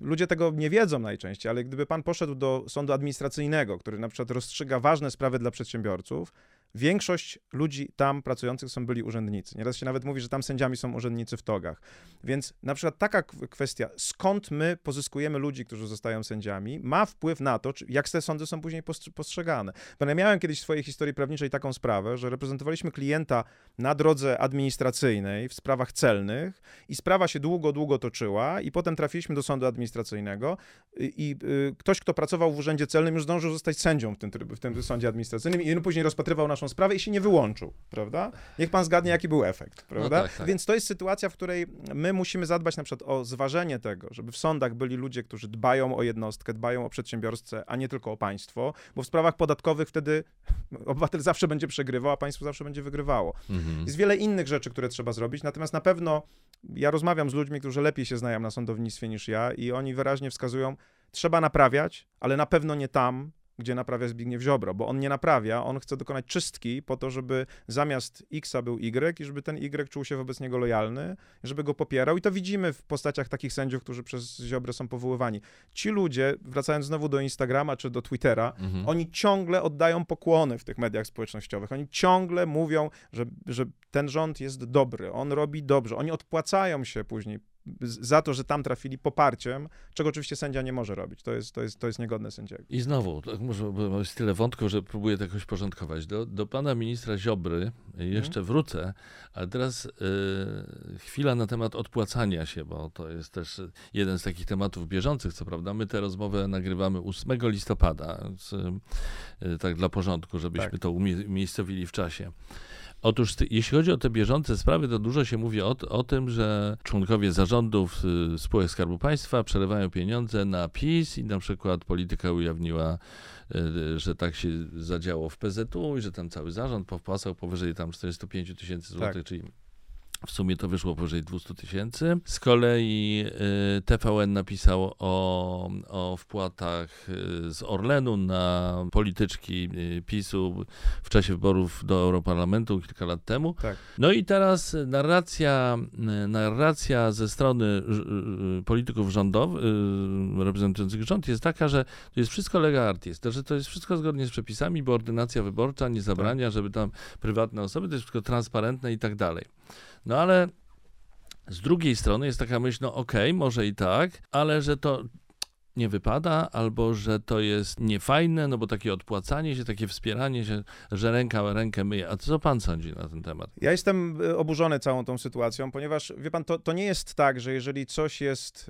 ludzie tego nie wiedzą najczęściej, ale gdyby pan poszedł do sądu administracyjnego, który na przykład rozstrzyga ważne sprawy dla przedsiębiorców, większość ludzi tam pracujących są byli urzędnicy. Nieraz się nawet mówi, że tam sędziami są urzędnicy w togach. Więc na przykład taka kwestia, skąd my pozyskujemy ludzi, którzy zostają sędziami, ma wpływ na to, jak te sądy są później postrzegane. Bo ja miałem kiedyś w swojej historii prawniczej taką sprawę, że reprezentowaliśmy klienta na drodze administracyjnej w sprawach celnych i sprawa się długo, długo toczyła i potem trafiliśmy do sądu administracyjnego i, i y, ktoś, kto pracował w urzędzie celnym, już zdążył zostać sędzią w tym, w tym sądzie administracyjnym i później rozpatrywał naszą sprawę i się nie wyłączył, prawda? Niech pan zgadnie, jaki był efekt, prawda? No tak, tak. Więc to jest sytuacja, w której my musimy zadbać na przykład o zważenie tego, żeby w sądach byli ludzie, którzy dbają o jednostkę, dbają o przedsiębiorstwę, a nie tylko o państwo, bo w sprawach podatkowych wtedy obywatel zawsze będzie przegrywał, a państwo zawsze będzie wygrywało. Mhm. Jest wiele innych rzeczy, które trzeba zrobić, natomiast na pewno ja rozmawiam z ludźmi, którzy lepiej się znają na sądownictwie niż ja i oni wyraźnie wskazują, trzeba naprawiać, ale na pewno nie tam, gdzie naprawia Zbigniew Ziobro, bo on nie naprawia, on chce dokonać czystki po to, żeby zamiast X-a był Y i żeby ten Y czuł się wobec niego lojalny, żeby go popierał i to widzimy w postaciach takich sędziów, którzy przez Ziobrę są powoływani. Ci ludzie, wracając znowu do Instagrama czy do Twittera, mhm. oni ciągle oddają pokłony w tych mediach społecznościowych, oni ciągle mówią, że, że ten rząd jest dobry, on robi dobrze, oni odpłacają się później za to, że tam trafili poparciem, czego oczywiście sędzia nie może robić. To jest, to jest, to jest niegodne sędziego. I znowu, tak może jest tyle wątków, że próbuję to jakoś porządkować. Do, do pana ministra Ziobry jeszcze mm. wrócę, a teraz y, chwila na temat odpłacania się, bo to jest też jeden z takich tematów bieżących, co prawda. My tę rozmowę nagrywamy ósmego listopada, więc, y, tak dla porządku, żebyśmy tak. to umiejscowili w czasie. Otóż jeśli chodzi o te bieżące sprawy, to dużo się mówi o, o tym, że członkowie zarządów spółek Skarbu Państwa przelewają pieniądze na PiS i na przykład Polityka ujawniła, że tak się zadziało w P Z U i że tam cały zarząd powpłacał powyżej tam czterdziestu pięciu tysięcy złotych, tak. czyli w sumie to wyszło powyżej dwieście tysięcy. Z kolei T V N napisał o, o wpłatach z Orlenu na polityczki PiS-u w czasie wyborów do Europarlamentu kilka lat temu. Tak. No i teraz narracja, narracja ze strony polityków rządowych, reprezentujących rząd jest taka, że to jest wszystko lega artis, to, że to jest wszystko zgodnie z przepisami, bo ordynacja wyborcza nie zabrania, tak. żeby tam prywatne osoby, to jest wszystko transparentne i tak dalej. No ale z drugiej strony jest taka myśl, no okej, może i tak, ale że to nie wypada, albo że to jest niefajne, no bo takie odpłacanie się, takie wspieranie się, że ręka rękę myje. A co pan sądzi na ten temat? Ja jestem oburzony całą tą sytuacją, ponieważ, wie pan, to, to nie jest tak, że jeżeli coś jest,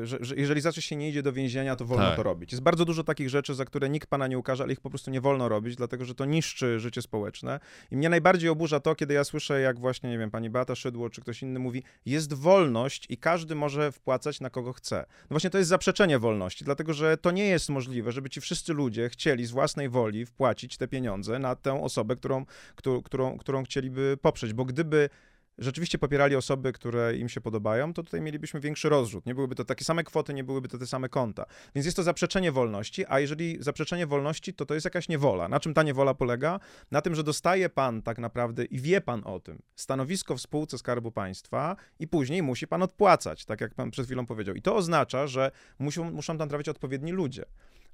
yy, że, że jeżeli za coś się nie idzie do więzienia, to wolno tak. to robić. Jest bardzo dużo takich rzeczy, za które nikt pana nie ukaże, ale ich po prostu nie wolno robić, dlatego że to niszczy życie społeczne. I mnie najbardziej oburza to, kiedy ja słyszę, jak właśnie, nie wiem, pani Beata Szydło, czy ktoś inny mówi, jest wolność i każdy może wpłacać na kogo chce. No właśnie to jest zaprzeczenie wolności. Dlatego, że to nie jest możliwe, żeby ci wszyscy ludzie chcieli z własnej woli wpłacić te pieniądze na tę osobę, którą, którą, którą, którą chcieliby poprzeć, bo gdyby rzeczywiście popierali osoby, które im się podobają, to tutaj mielibyśmy większy rozrzut. Nie byłyby to takie same kwoty, nie byłyby to te same konta. Więc jest to zaprzeczenie wolności, a jeżeli zaprzeczenie wolności, to to jest jakaś niewola. Na czym ta niewola polega? Na tym, że dostaje pan tak naprawdę i wie pan o tym stanowisko w spółce Skarbu Państwa i później musi pan odpłacać, tak jak pan przed chwilą powiedział. I to oznacza, że muszą, muszą tam trafić odpowiedni ludzie.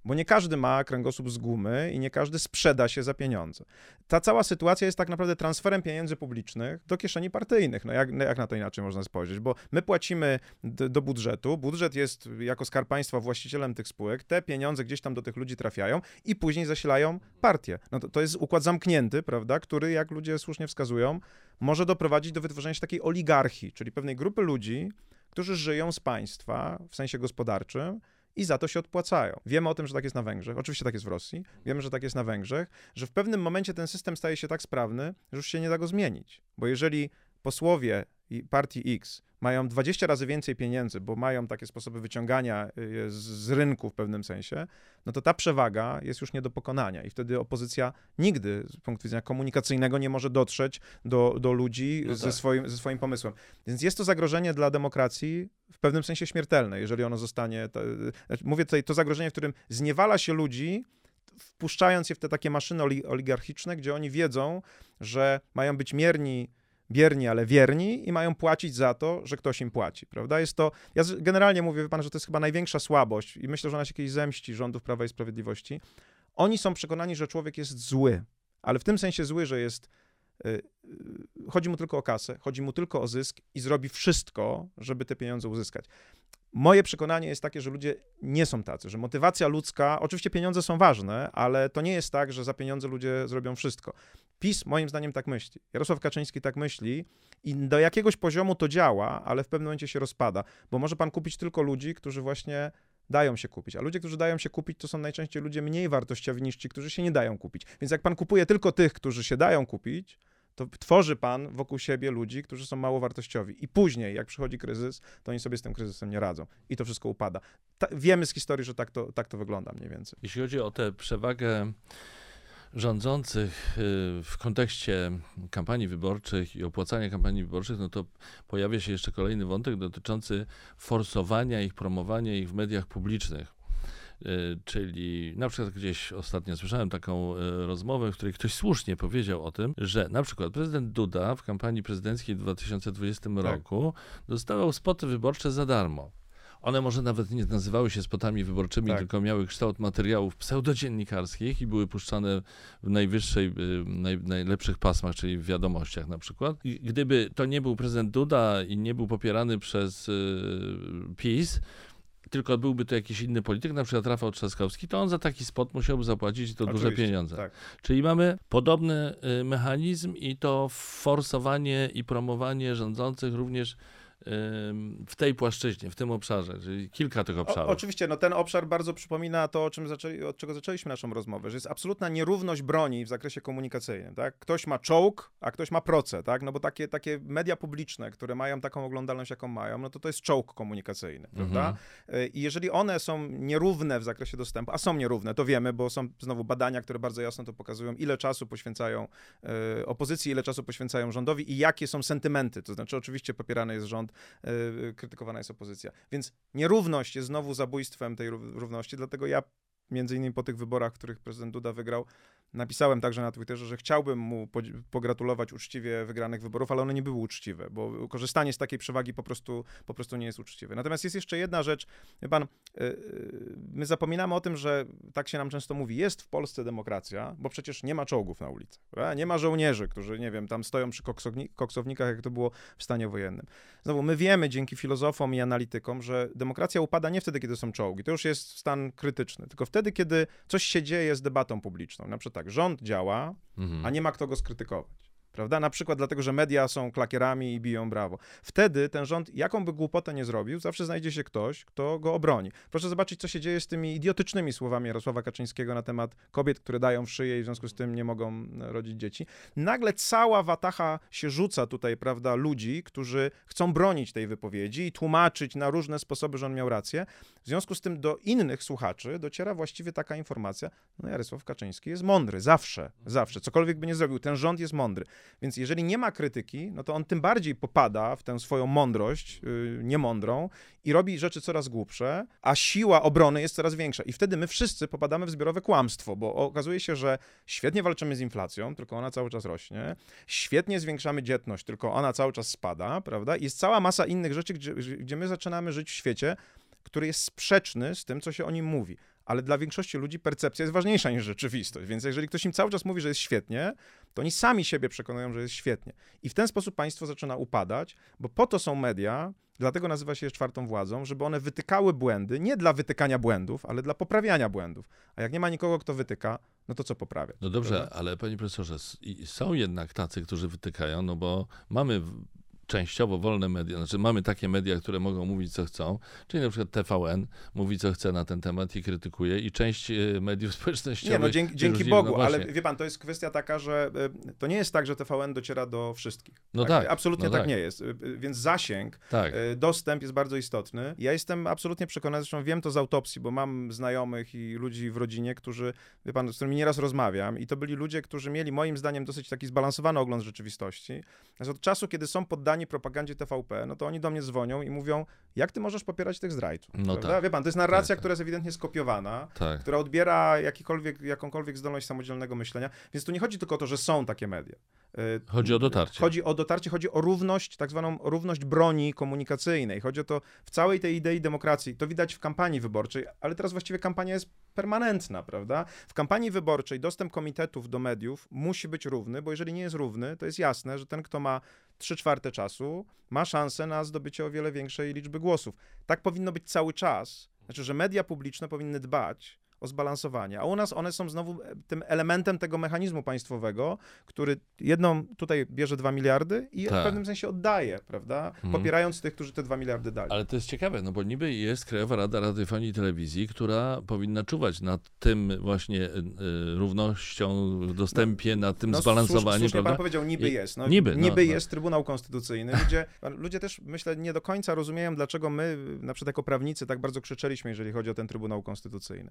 Bo nie każdy ma kręgosłup z gumy i nie każdy sprzeda się za pieniądze. Ta cała sytuacja jest tak naprawdę transferem pieniędzy publicznych do kieszeni partyjnych. No jak, jak na to inaczej można spojrzeć? Bo my płacimy d- do budżetu, budżet jest jako Skarb Państwa właścicielem tych spółek, te pieniądze gdzieś tam do tych ludzi trafiają i później zasilają partię. No to, to jest układ zamknięty, prawda, który, jak ludzie słusznie wskazują, może doprowadzić do wytworzenia się takiej oligarchii, czyli pewnej grupy ludzi, którzy żyją z państwa w sensie gospodarczym, i za to się odpłacają. Wiemy o tym, że tak jest na Węgrzech, oczywiście tak jest w Rosji, wiemy, że tak jest na Węgrzech, że w pewnym momencie ten system staje się tak sprawny, że już się nie da go zmienić. Bo jeżeli posłowie partii X mają dwadzieścia razy więcej pieniędzy, bo mają takie sposoby wyciągania z rynku w pewnym sensie, no to ta przewaga jest już nie do pokonania i wtedy opozycja nigdy z punktu widzenia komunikacyjnego nie może dotrzeć do, do ludzi no tak. ze, swoim, ze swoim pomysłem. Więc jest to zagrożenie dla demokracji w pewnym sensie śmiertelne, jeżeli ono zostanie... To, mówię tutaj to zagrożenie, w którym zniewala się ludzi, wpuszczając je w te takie maszyny oligarchiczne, gdzie oni wiedzą, że mają być mierni, bierni, ale wierni i mają płacić za to, że ktoś im płaci, prawda? Jest to, ja generalnie mówię, wie pan, że to jest chyba największa słabość i myślę, że ona się kiedyś zemści rządów Prawa i Sprawiedliwości. Oni są przekonani, że człowiek jest zły, ale w tym sensie zły, że jest, yy, chodzi mu tylko o kasę, chodzi mu tylko o zysk i zrobi wszystko, żeby te pieniądze uzyskać. Moje przekonanie jest takie, że ludzie nie są tacy, że motywacja ludzka, oczywiście pieniądze są ważne, ale to nie jest tak, że za pieniądze ludzie zrobią wszystko. PiS moim zdaniem tak myśli. Jarosław Kaczyński tak myśli i do jakiegoś poziomu to działa, ale w pewnym momencie się rozpada, bo może pan kupić tylko ludzi, którzy właśnie dają się kupić, a ludzie, którzy dają się kupić, to są najczęściej ludzie mniej wartościowi niż ci, którzy się nie dają kupić. Więc jak pan kupuje tylko tych, którzy się dają kupić, to tworzy pan wokół siebie ludzi, którzy są mało wartościowi. I później, jak przychodzi kryzys, to oni sobie z tym kryzysem nie radzą. I to wszystko upada. Ta, wiemy z historii, że tak to, tak to wygląda mniej więcej. Jeśli chodzi o tę przewagę rządzących w kontekście kampanii wyborczych i opłacania kampanii wyborczych, no to pojawia się jeszcze kolejny wątek dotyczący forsowania ich, promowania ich w mediach publicznych. Czyli na przykład gdzieś ostatnio słyszałem taką rozmowę, w której ktoś słusznie powiedział o tym, że na przykład prezydent Duda w kampanii prezydenckiej w dwa tysiące dwudziestym roku tak. dostawał spoty wyborcze za darmo. One może nawet nie nazywały się spotami wyborczymi, tak. tylko miały kształt materiałów pseudodziennikarskich i były puszczane w najwyższej, naj, najlepszych pasmach, czyli w wiadomościach na przykład. I gdyby to nie był prezydent Duda i nie był popierany przez yy, PiS, tylko byłby to jakiś inny polityk, na przykład Rafał Trzaskowski, to on za taki spot musiałby zapłacić to Oczywiście, duże pieniądze. Tak. Czyli mamy podobny mechanizm i to forsowanie i promowanie rządzących również w tej płaszczyźnie, w tym obszarze, czyli kilka tych obszarów. O, oczywiście, no ten obszar bardzo przypomina to, o czym zaczęli, od czego zaczęliśmy naszą rozmowę, że jest absolutna nierówność broni w zakresie komunikacyjnym, tak? Ktoś ma czołg, a ktoś ma proce, tak? No bo takie, takie media publiczne, które mają taką oglądalność, jaką mają, no to to jest czołg komunikacyjny, prawda? Mhm. I jeżeli one są nierówne w zakresie dostępu, a są nierówne, to wiemy, bo są znowu badania, które bardzo jasno to pokazują, ile czasu poświęcają y, opozycji, ile czasu poświęcają rządowi i jakie są sentymenty, to znaczy oczywiście popierany jest rząd, krytykowana jest opozycja. Więc nierówność jest znowu zabójstwem tej równości, dlatego ja między innymi po tych wyborach, w których prezydent Duda wygrał, napisałem także na Twitterze, że chciałbym mu pogratulować uczciwie wygranych wyborów, ale one nie były uczciwe, bo korzystanie z takiej przewagi po prostu, po prostu nie jest uczciwe. Natomiast jest jeszcze jedna rzecz, wie pan, my zapominamy o tym, że tak się nam często mówi, jest w Polsce demokracja, bo przecież nie ma czołgów na ulicy, prawda? Nie ma żołnierzy, którzy, nie wiem, tam stoją przy koksowni- koksownikach, jak to było w stanie wojennym. Znowu, my wiemy dzięki filozofom i analitykom, że demokracja upada nie wtedy, kiedy są czołgi, to już jest stan krytyczny, tylko wtedy, kiedy coś się dzieje z debatą publiczną, na przykład tak, rząd działa, mhm. a nie ma kto go skrytykować, prawda? Na przykład dlatego, że media są klakierami i biją brawo. Wtedy ten rząd, jaką by głupotę nie zrobił, zawsze znajdzie się ktoś, kto go obroni. Proszę zobaczyć, co się dzieje z tymi idiotycznymi słowami Jarosława Kaczyńskiego na temat kobiet, które dają w szyję i w związku z tym nie mogą rodzić dzieci. Nagle cała watacha się rzuca tutaj, prawda, ludzi, którzy chcą bronić tej wypowiedzi i tłumaczyć na różne sposoby, że on miał rację. W związku z tym do innych słuchaczy dociera właściwie taka informacja, no Jarosław Kaczyński jest mądry, zawsze, zawsze, cokolwiek by nie zrobił, ten rząd jest mądry. Więc jeżeli nie ma krytyki, no to on tym bardziej popada w tę swoją mądrość, yy, niemądrą i robi rzeczy coraz głupsze, a siła obrony jest coraz większa. I wtedy my wszyscy popadamy w zbiorowe kłamstwo, bo okazuje się, że świetnie walczymy z inflacją, tylko ona cały czas rośnie, świetnie zwiększamy dzietność, tylko ona cały czas spada, prawda? I jest cała masa innych rzeczy, gdzie, gdzie my zaczynamy żyć w świecie, który jest sprzeczny z tym, co się o nim mówi. Ale dla większości ludzi percepcja jest ważniejsza niż rzeczywistość. Więc jeżeli ktoś im cały czas mówi, że jest świetnie, to oni sami siebie przekonują, że jest świetnie. I w ten sposób państwo zaczyna upadać, bo po to są media, dlatego nazywa się czwartą władzą, żeby one wytykały błędy, nie dla wytykania błędów, ale dla poprawiania błędów. A jak nie ma nikogo, kto wytyka, no to co poprawia? No dobrze, prawda? Ale panie profesorze, są jednak tacy, którzy wytykają, no bo mamy częściowo wolne media, znaczy mamy takie media, które mogą mówić co chcą, czyli na przykład T V N mówi co chce na ten temat i krytykuje i część mediów społecznościowych... Nie, no dzięki, dzięki Bogu, no ale wie pan, to jest kwestia taka, że to nie jest tak, że T V N dociera do wszystkich. No tak. tak absolutnie no tak, tak nie jest, więc zasięg, tak. dostęp jest bardzo istotny. Ja jestem absolutnie przekonany, zresztą wiem to z autopsji, bo mam znajomych i ludzi w rodzinie, którzy, wie pan, z którymi nieraz rozmawiam i to byli ludzie, którzy mieli moim zdaniem dosyć taki zbalansowany ogląd rzeczywistości. Natomiast od czasu, kiedy są poddani propagandzie T V P, no to oni do mnie dzwonią i mówią, jak ty możesz popierać tych zdrajców? No tak. Wie pan, to jest narracja, tak, która jest ewidentnie skopiowana, tak. która odbiera jakikolwiek, jakąkolwiek zdolność samodzielnego myślenia, więc tu nie chodzi tylko o to, że są takie media. Chodzi o dotarcie. Chodzi o dotarcie, chodzi o równość, tak zwaną równość broni komunikacyjnej. Chodzi o to w całej tej idei demokracji. To widać w kampanii wyborczej, ale teraz właściwie kampania jest permanentna, prawda? W kampanii wyborczej dostęp komitetów do mediów musi być równy, bo jeżeli nie jest równy, to jest jasne, że ten, kto ma trzy czwarte czasu, ma szansę na zdobycie o wiele większej liczby głosów. Tak powinno być cały czas. Znaczy, że media publiczne powinny dbać o zbalansowanie. A u nas one są znowu tym elementem tego mechanizmu państwowego, który jedną tutaj bierze dwa miliardy i tak. w pewnym sensie oddaje, prawda? Popierając mm. tych, którzy te dwa miliardy dali. Ale to jest ciekawe, no bo niby jest Krajowa Rada Radiofonii i Telewizji, która powinna czuwać nad tym właśnie y, równością w dostępie, no, nad tym no, zbalansowaniem. Słusznie pan powiedział, niby I, jest. No, niby niby no, jest no. Trybunał Konstytucyjny, gdzie ludzie też, myślę, nie do końca rozumieją, dlaczego my, na przykład jako prawnicy, tak bardzo krzyczeliśmy, jeżeli chodzi o ten Trybunał Konstytucyjny.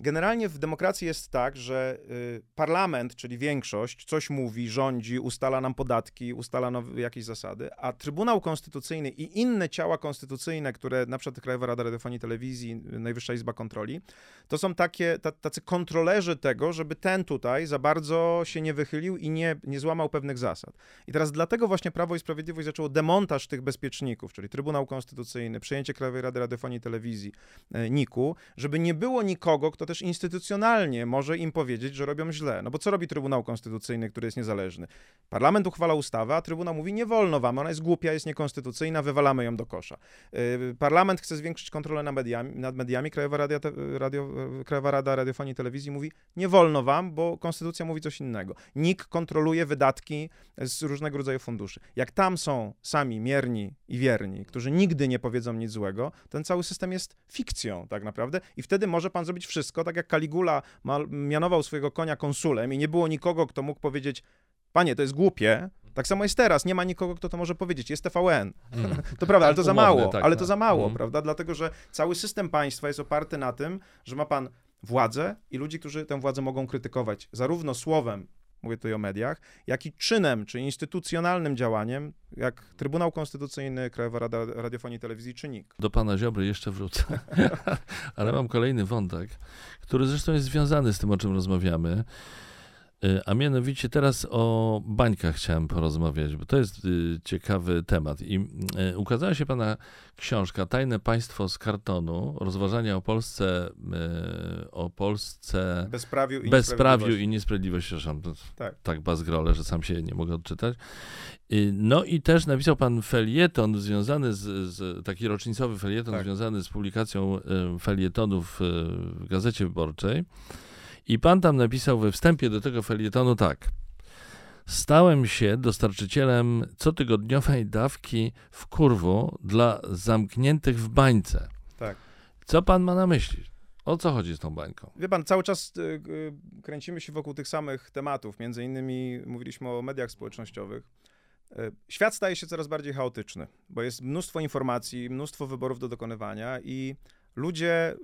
Generalnie w demokracji jest tak, że y, parlament, czyli większość, coś mówi, rządzi, ustala nam podatki, ustala nowe, jakieś zasady, a Trybunał Konstytucyjny i inne ciała konstytucyjne, które na przykład Krajowa Rada Radiofonii i Telewizji, Najwyższa Izba Kontroli, to są takie, tacy kontrolerzy tego, żeby ten tutaj za bardzo się nie wychylił i nie, nie złamał pewnych zasad. I teraz dlatego właśnie Prawo i Sprawiedliwość zaczęło demontaż tych bezpieczników, czyli Trybunał Konstytucyjny, przyjęcie Krajowej Rady Radiofonii i Telewizji, y, niku, żeby nie było nikogo, kto też instytucjonalnie może im powiedzieć, że robią źle. No bo co robi Trybunał Konstytucyjny, który jest niezależny? Parlament uchwala ustawę, a Trybunał mówi, nie wolno wam, ona jest głupia, jest niekonstytucyjna, wywalamy ją do kosza. Yy, parlament chce zwiększyć kontrolę nad mediami, nad mediami. Krajowa, Radia, Radio, Krajowa Rada Radiofonii i Telewizji mówi, nie wolno wam, bo konstytucja mówi coś innego. N I K kontroluje wydatki z różnego rodzaju funduszy. Jak tam są sami mierni i wierni, którzy nigdy nie powiedzą nic złego, ten cały system jest fikcją tak naprawdę i wtedy może pan zrobić wszystko, tak jak Kaligula mianował swojego konia konsulem i nie było nikogo, kto mógł powiedzieć, panie, to jest głupie, tak samo jest teraz, nie ma nikogo, kto to może powiedzieć, jest T V N. Mm. To prawda, ale to za mało, ale to za mało, prawda, dlatego, że cały system państwa jest oparty na tym, że ma pan władzę i ludzi, którzy tę władzę mogą krytykować, zarówno słowem, mówię tutaj o mediach, jak i czynem, czy instytucjonalnym działaniem, jak Trybunał Konstytucyjny, Krajowa Rada Radiofonii i Telewizji, czy N I K. Do pana Ziobry jeszcze wrócę, ale mam kolejny wątek, który zresztą jest związany z tym, o czym rozmawiamy, a mianowicie teraz o bańkach chciałem porozmawiać, bo to jest ciekawy temat. I ukazała się pana książka Tajne Państwo z kartonu, rozważania o Polsce, o Polsce bezprawiu i bezprawiu i niesprawiedliwości. Tak, tak bazgrole, że sam się nie mogę odczytać. No i też napisał pan felieton związany z, z taki rocznicowy felieton tak. związany z publikacją felietonów w Gazecie Wyborczej. I pan tam napisał we wstępie do tego felietonu tak. Stałem się dostarczycielem cotygodniowej dawki w kurwu dla zamkniętych w bańce. Tak. Co pan ma na myśli? O co chodzi z tą bańką? Wie pan, cały czas kręcimy się wokół tych samych tematów. Między innymi mówiliśmy o mediach społecznościowych. Świat staje się coraz bardziej chaotyczny, bo jest mnóstwo informacji, mnóstwo wyborów do dokonywania i ludzie...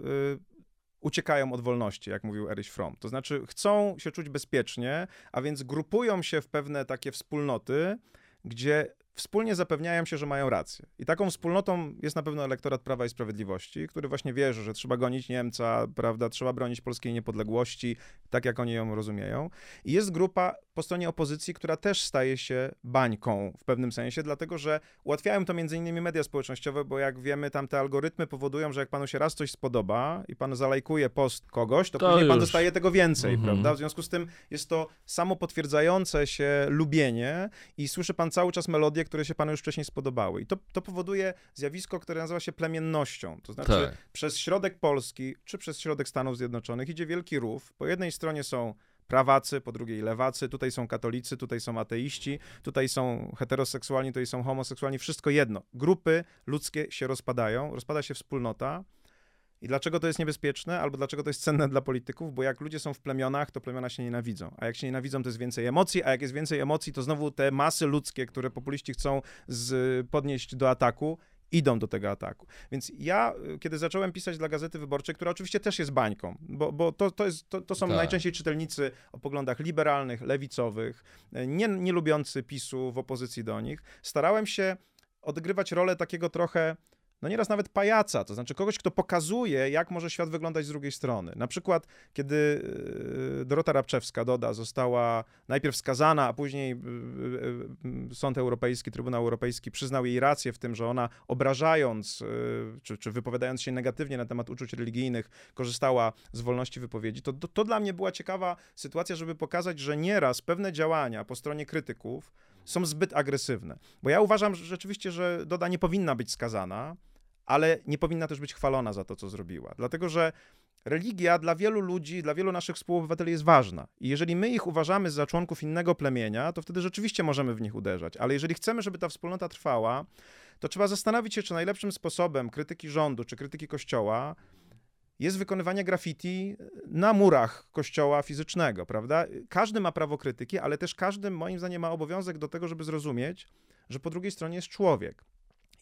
uciekają od wolności, jak mówił Erich Fromm. To znaczy chcą się czuć bezpiecznie, a więc grupują się w pewne takie wspólnoty, gdzie wspólnie zapewniają się, że mają rację. I taką wspólnotą jest na pewno elektorat Prawa i Sprawiedliwości, który właśnie wierzy, że trzeba gonić Niemca, prawda, trzeba bronić polskiej niepodległości, tak jak oni ją rozumieją. I jest grupa po stronie opozycji, która też staje się bańką w pewnym sensie, dlatego że ułatwiają to między innymi media społecznościowe, bo jak wiemy, tam te algorytmy powodują, że jak panu się raz coś spodoba i pan zalajkuje post kogoś, to, to później już. Pan dostaje tego więcej, mhm. prawda? W związku z tym jest to samo potwierdzające się lubienie i słyszy pan cały czas melodię, które się panu już wcześniej spodobały. I to, to powoduje zjawisko, które nazywa się plemiennością. To znaczy tak. przez środek Polski, czy przez środek Stanów Zjednoczonych idzie wielki rów. Po jednej stronie są prawacy, po drugiej lewacy, tutaj są katolicy, tutaj są ateiści, tutaj są heteroseksualni, tutaj są homoseksualni, wszystko jedno. Grupy ludzkie się rozpadają, rozpada się wspólnota. I dlaczego to jest niebezpieczne, albo dlaczego to jest cenne dla polityków? Bo jak ludzie są w plemionach, to plemiona się nienawidzą. A jak się nienawidzą, to jest więcej emocji, a jak jest więcej emocji, to znowu te masy ludzkie, które populiści chcą z, podnieść do ataku, idą do tego ataku. Więc ja, kiedy zacząłem pisać dla Gazety Wyborczej, która oczywiście też jest bańką, bo, bo to, to, jest, to, to są tak. najczęściej czytelnicy o poglądach liberalnych, lewicowych, nie, nie lubiący PiSu w opozycji do nich, starałem się odgrywać rolę takiego trochę, no nieraz nawet pajaca, to znaczy kogoś, kto pokazuje, jak może świat wyglądać z drugiej strony. Na przykład, kiedy Dorota Rabczewska, Doda, została najpierw skazana, a później Sąd Europejski, Trybunał Europejski przyznał jej rację w tym, że ona obrażając, czy, czy wypowiadając się negatywnie na temat uczuć religijnych, korzystała z wolności wypowiedzi, to, to, to dla mnie była ciekawa sytuacja, żeby pokazać, że nieraz pewne działania po stronie krytyków są zbyt agresywne. Bo ja uważam że rzeczywiście, że Doda nie powinna być skazana, ale nie powinna też być chwalona za to, co zrobiła. Dlatego, że religia dla wielu ludzi, dla wielu naszych współobywateli jest ważna. I jeżeli my ich uważamy za członków innego plemienia, to wtedy rzeczywiście możemy w nich uderzać. Ale jeżeli chcemy, żeby ta wspólnota trwała, to trzeba zastanowić się, czy najlepszym sposobem krytyki rządu, czy krytyki kościoła jest wykonywanie graffiti na murach kościoła fizycznego, prawda? Każdy ma prawo krytyki, ale też każdy, moim zdaniem, ma obowiązek do tego, żeby zrozumieć, że po drugiej stronie jest człowiek.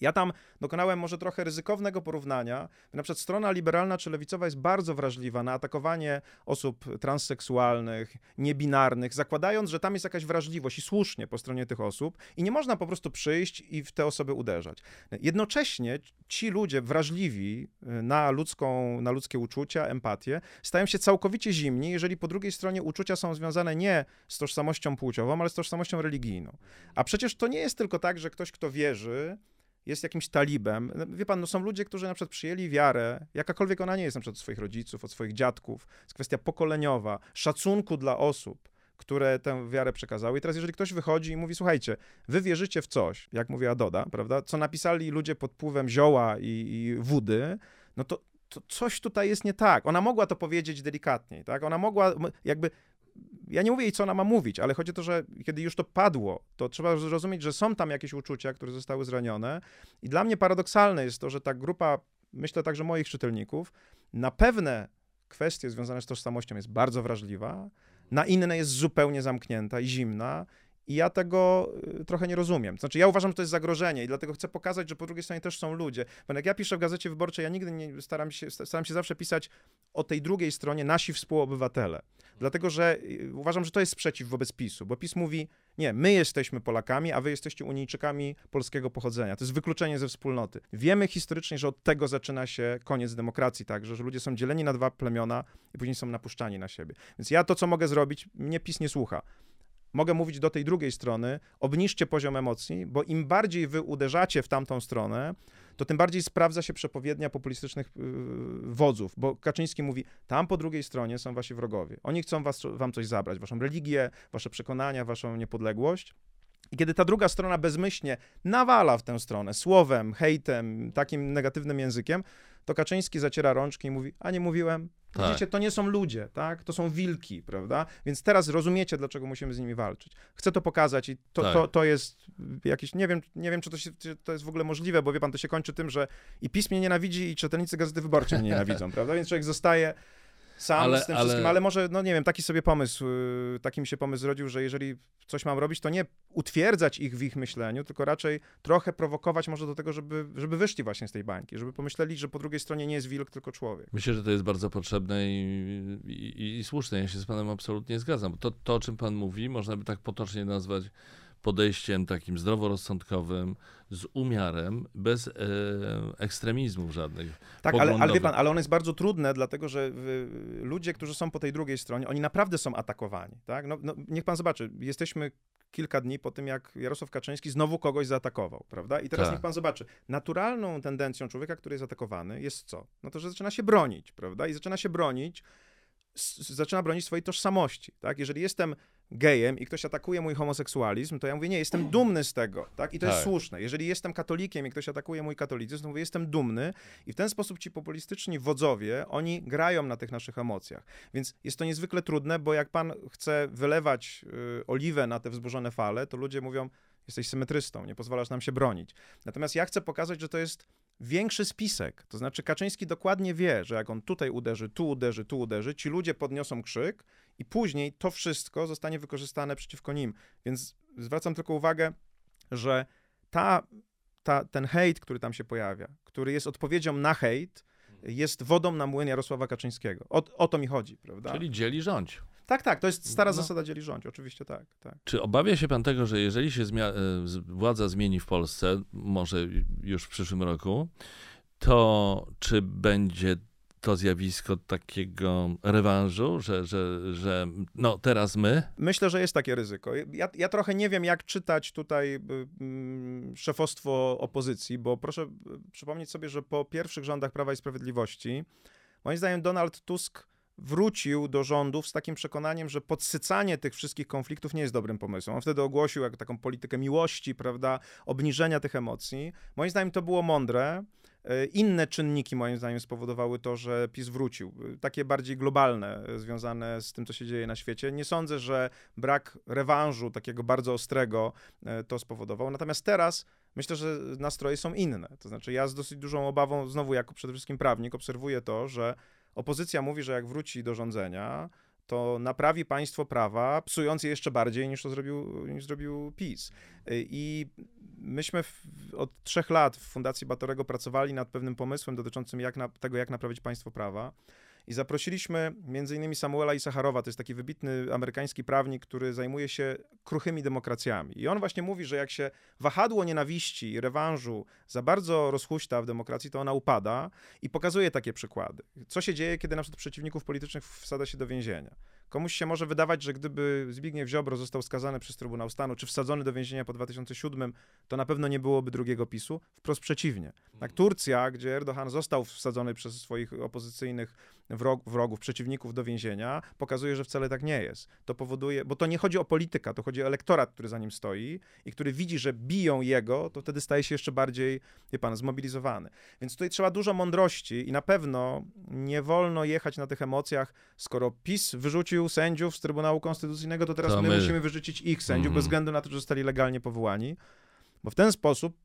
Ja tam dokonałem może trochę ryzykownego porównania. Na przykład strona liberalna czy lewicowa jest bardzo wrażliwa na atakowanie osób transseksualnych, niebinarnych, zakładając, że tam jest jakaś wrażliwość i słusznie po stronie tych osób i nie można po prostu przyjść i w te osoby uderzać. Jednocześnie ci ludzie wrażliwi na ludzką, na ludzkie uczucia, empatię, stają się całkowicie zimni, jeżeli po drugiej stronie uczucia są związane nie z tożsamością płciową, ale z tożsamością religijną. A przecież to nie jest tylko tak, że ktoś, kto wierzy, jest jakimś talibem. Wie pan, no są ludzie, którzy na przykład przyjęli wiarę, jakakolwiek ona nie jest, na przykład od swoich rodziców, od swoich dziadków. Jest kwestia pokoleniowa, szacunku dla osób, które tę wiarę przekazały. I teraz jeżeli ktoś wychodzi i mówi, słuchajcie, wy wierzycie w coś, jak mówiła Doda, prawda, co napisali ludzie pod wpływem zioła i, i wody, no to, to coś tutaj jest nie tak. Ona mogła to powiedzieć delikatniej, tak? Ona mogła jakby... Ja nie mówię jej, co ona ma mówić, ale chodzi o to, że kiedy już to padło, to trzeba zrozumieć, że są tam jakieś uczucia, które zostały zranione. I dla mnie paradoksalne jest to, że ta grupa, myślę także moich czytelników, na pewne kwestie związane z tożsamością jest bardzo wrażliwa, na inne jest zupełnie zamknięta i zimna. I ja tego trochę nie rozumiem. Znaczy, ja uważam, że to jest zagrożenie i dlatego chcę pokazać, że po drugiej stronie też są ludzie. Bo jak ja piszę w Gazecie Wyborczej, ja nigdy nie staram się, staram się zawsze pisać o tej drugiej stronie, nasi współobywatele. Dlatego, że uważam, że to jest sprzeciw wobec PiSu, bo PiS mówi, nie, my jesteśmy Polakami, a wy jesteście Unijczykami polskiego pochodzenia. To jest wykluczenie ze wspólnoty. Wiemy historycznie, że od tego zaczyna się koniec demokracji także, że ludzie są dzieleni na dwa plemiona i później są napuszczani na siebie. Więc ja to, co mogę zrobić, mnie PiS nie słucha. Mogę mówić do tej drugiej strony, obniżcie poziom emocji, bo im bardziej wy uderzacie w tamtą stronę, to tym bardziej sprawdza się przepowiednia populistycznych yy, wodzów, bo Kaczyński mówi, tam po drugiej stronie są wasi wrogowie. Oni chcą was, wam coś zabrać, waszą religię, wasze przekonania, waszą niepodległość. I kiedy ta druga strona bezmyślnie nawala w tę stronę słowem, hejtem, takim negatywnym językiem, to Kaczyński zaciera rączki i mówi, a nie mówiłem? Tak. Widzicie, to nie są ludzie, tak? To są wilki, prawda? Więc teraz rozumiecie, dlaczego musimy z nimi walczyć. Chcę to pokazać i to, tak. to, to jest jakieś, nie wiem, nie wiem czy, to się, czy to jest w ogóle możliwe, bo wie pan, to się kończy tym, że i PiS mnie nienawidzi i czytelnicy Gazety Wyborczej mnie nienawidzą, prawda? Więc człowiek zostaje sam ale, z tym ale... wszystkim, ale może, no nie wiem, taki sobie pomysł, taki mi się pomysł zrodził, że jeżeli coś mam robić, to nie utwierdzać ich w ich myśleniu, tylko raczej trochę prowokować może do tego, żeby, żeby wyszli właśnie z tej bańki, żeby pomyśleli, że po drugiej stronie nie jest wilk, tylko człowiek. Myślę, że to jest bardzo potrzebne i, i, i słuszne. Ja się z panem absolutnie zgadzam. To, to, o czym pan mówi, można by tak potocznie nazwać podejściem takim zdroworozsądkowym, z umiarem, bez e, ekstremizmów żadnych. Tak, ale, ale wie pan, ale ono jest bardzo trudne, dlatego że w, ludzie, którzy są po tej drugiej stronie, oni naprawdę są atakowani. Tak? No, no, niech pan zobaczy, jesteśmy kilka dni po tym, jak Jarosław Kaczyński znowu kogoś zaatakował, prawda? I teraz tak. niech pan zobaczy, naturalną tendencją człowieka, który jest atakowany, jest co? No to, że zaczyna się bronić, prawda? I zaczyna się bronić, zaczyna bronić swojej tożsamości, tak? Jeżeli jestem gejem i ktoś atakuje mój homoseksualizm, to ja mówię, nie, jestem dumny z tego, tak? I to tak. jest słuszne. Jeżeli jestem katolikiem i ktoś atakuje mój katolicyzm, to mówię, jestem dumny i w ten sposób ci populistyczni wodzowie, oni grają na tych naszych emocjach. Więc jest to niezwykle trudne, bo jak pan chce wylewać y, oliwę na te wzburzone fale, to ludzie mówią, jesteś symetrystą, nie pozwalasz nam się bronić. Natomiast ja chcę pokazać, że to jest większy spisek. To znaczy Kaczyński dokładnie wie, że jak on tutaj uderzy, tu uderzy, tu uderzy, ci ludzie podniosą krzyk i później to wszystko zostanie wykorzystane przeciwko nim. Więc zwracam tylko uwagę, że ta, ta, ten hejt, który tam się pojawia, który jest odpowiedzią na hejt, jest wodą na młyn Jarosława Kaczyńskiego. O, o to mi chodzi, prawda? Czyli dzieli rządź. Tak, tak, to jest stara no. zasada dzieli rządź, oczywiście tak, tak. Czy obawia się pan tego, że jeżeli się zmia- władza zmieni w Polsce, może już w przyszłym roku, to czy będzie to zjawisko takiego rewanżu, że, że, że no teraz my? Myślę, że jest takie ryzyko. Ja, ja trochę nie wiem, jak czytać tutaj mm, szefostwo opozycji, bo proszę przypomnieć sobie, że po pierwszych rządach Prawa i Sprawiedliwości, moim zdaniem Donald Tusk wrócił do rządów z takim przekonaniem, że podsycanie tych wszystkich konfliktów nie jest dobrym pomysłem. On wtedy ogłosił jak taką politykę miłości, prawda, obniżenia tych emocji. Moim zdaniem to było mądre. Inne czynniki moim zdaniem spowodowały to, że PiS wrócił. Takie bardziej globalne, związane z tym, co się dzieje na świecie. Nie sądzę, że brak rewanżu takiego bardzo ostrego to spowodował. Natomiast teraz myślę, że nastroje są inne. To znaczy ja z dosyć dużą obawą, znowu jako przede wszystkim prawnik, obserwuję to, że opozycja mówi, że jak wróci do rządzenia, to naprawi państwo prawa, psując je jeszcze bardziej niż to zrobił, niż zrobił PiS. I myśmy w, od trzech lat w Fundacji Batorego pracowali nad pewnym pomysłem dotyczącym jak na, tego, jak naprawić państwo prawa. I zaprosiliśmy między innymi Samuela Isacharowa, to jest taki wybitny amerykański prawnik, który zajmuje się kruchymi demokracjami. I on właśnie mówi, że jak się wahadło nienawiści i rewanżu za bardzo rozhuśta w demokracji, to ona upada i pokazuje takie przykłady. Co się dzieje, kiedy na przykład przeciwników politycznych wsadza się do więzienia? Komuś się może wydawać, że gdyby Zbigniew Ziobro został skazany przez Trybunał Stanu, czy wsadzony do więzienia po dwa tysiące siódmym, to na pewno nie byłoby drugiego PiSu. Wprost przeciwnie. Tak, Turcja, gdzie Erdogan został wsadzony przez swoich opozycyjnych wrog- wrogów, przeciwników do więzienia, pokazuje, że wcale tak nie jest. To powoduje, bo to nie chodzi o polityka, to chodzi o elektorat, który za nim stoi i który widzi, że biją jego, to wtedy staje się jeszcze bardziej, wie pan, zmobilizowany. Więc tutaj trzeba dużo mądrości i na pewno nie wolno jechać na tych emocjach, skoro PiS wyrzucił sędziów z Trybunału Konstytucyjnego, to teraz to my, my musimy wyrzucić ich sędziów, mm. bez względu na to, że zostali legalnie powołani, bo w ten sposób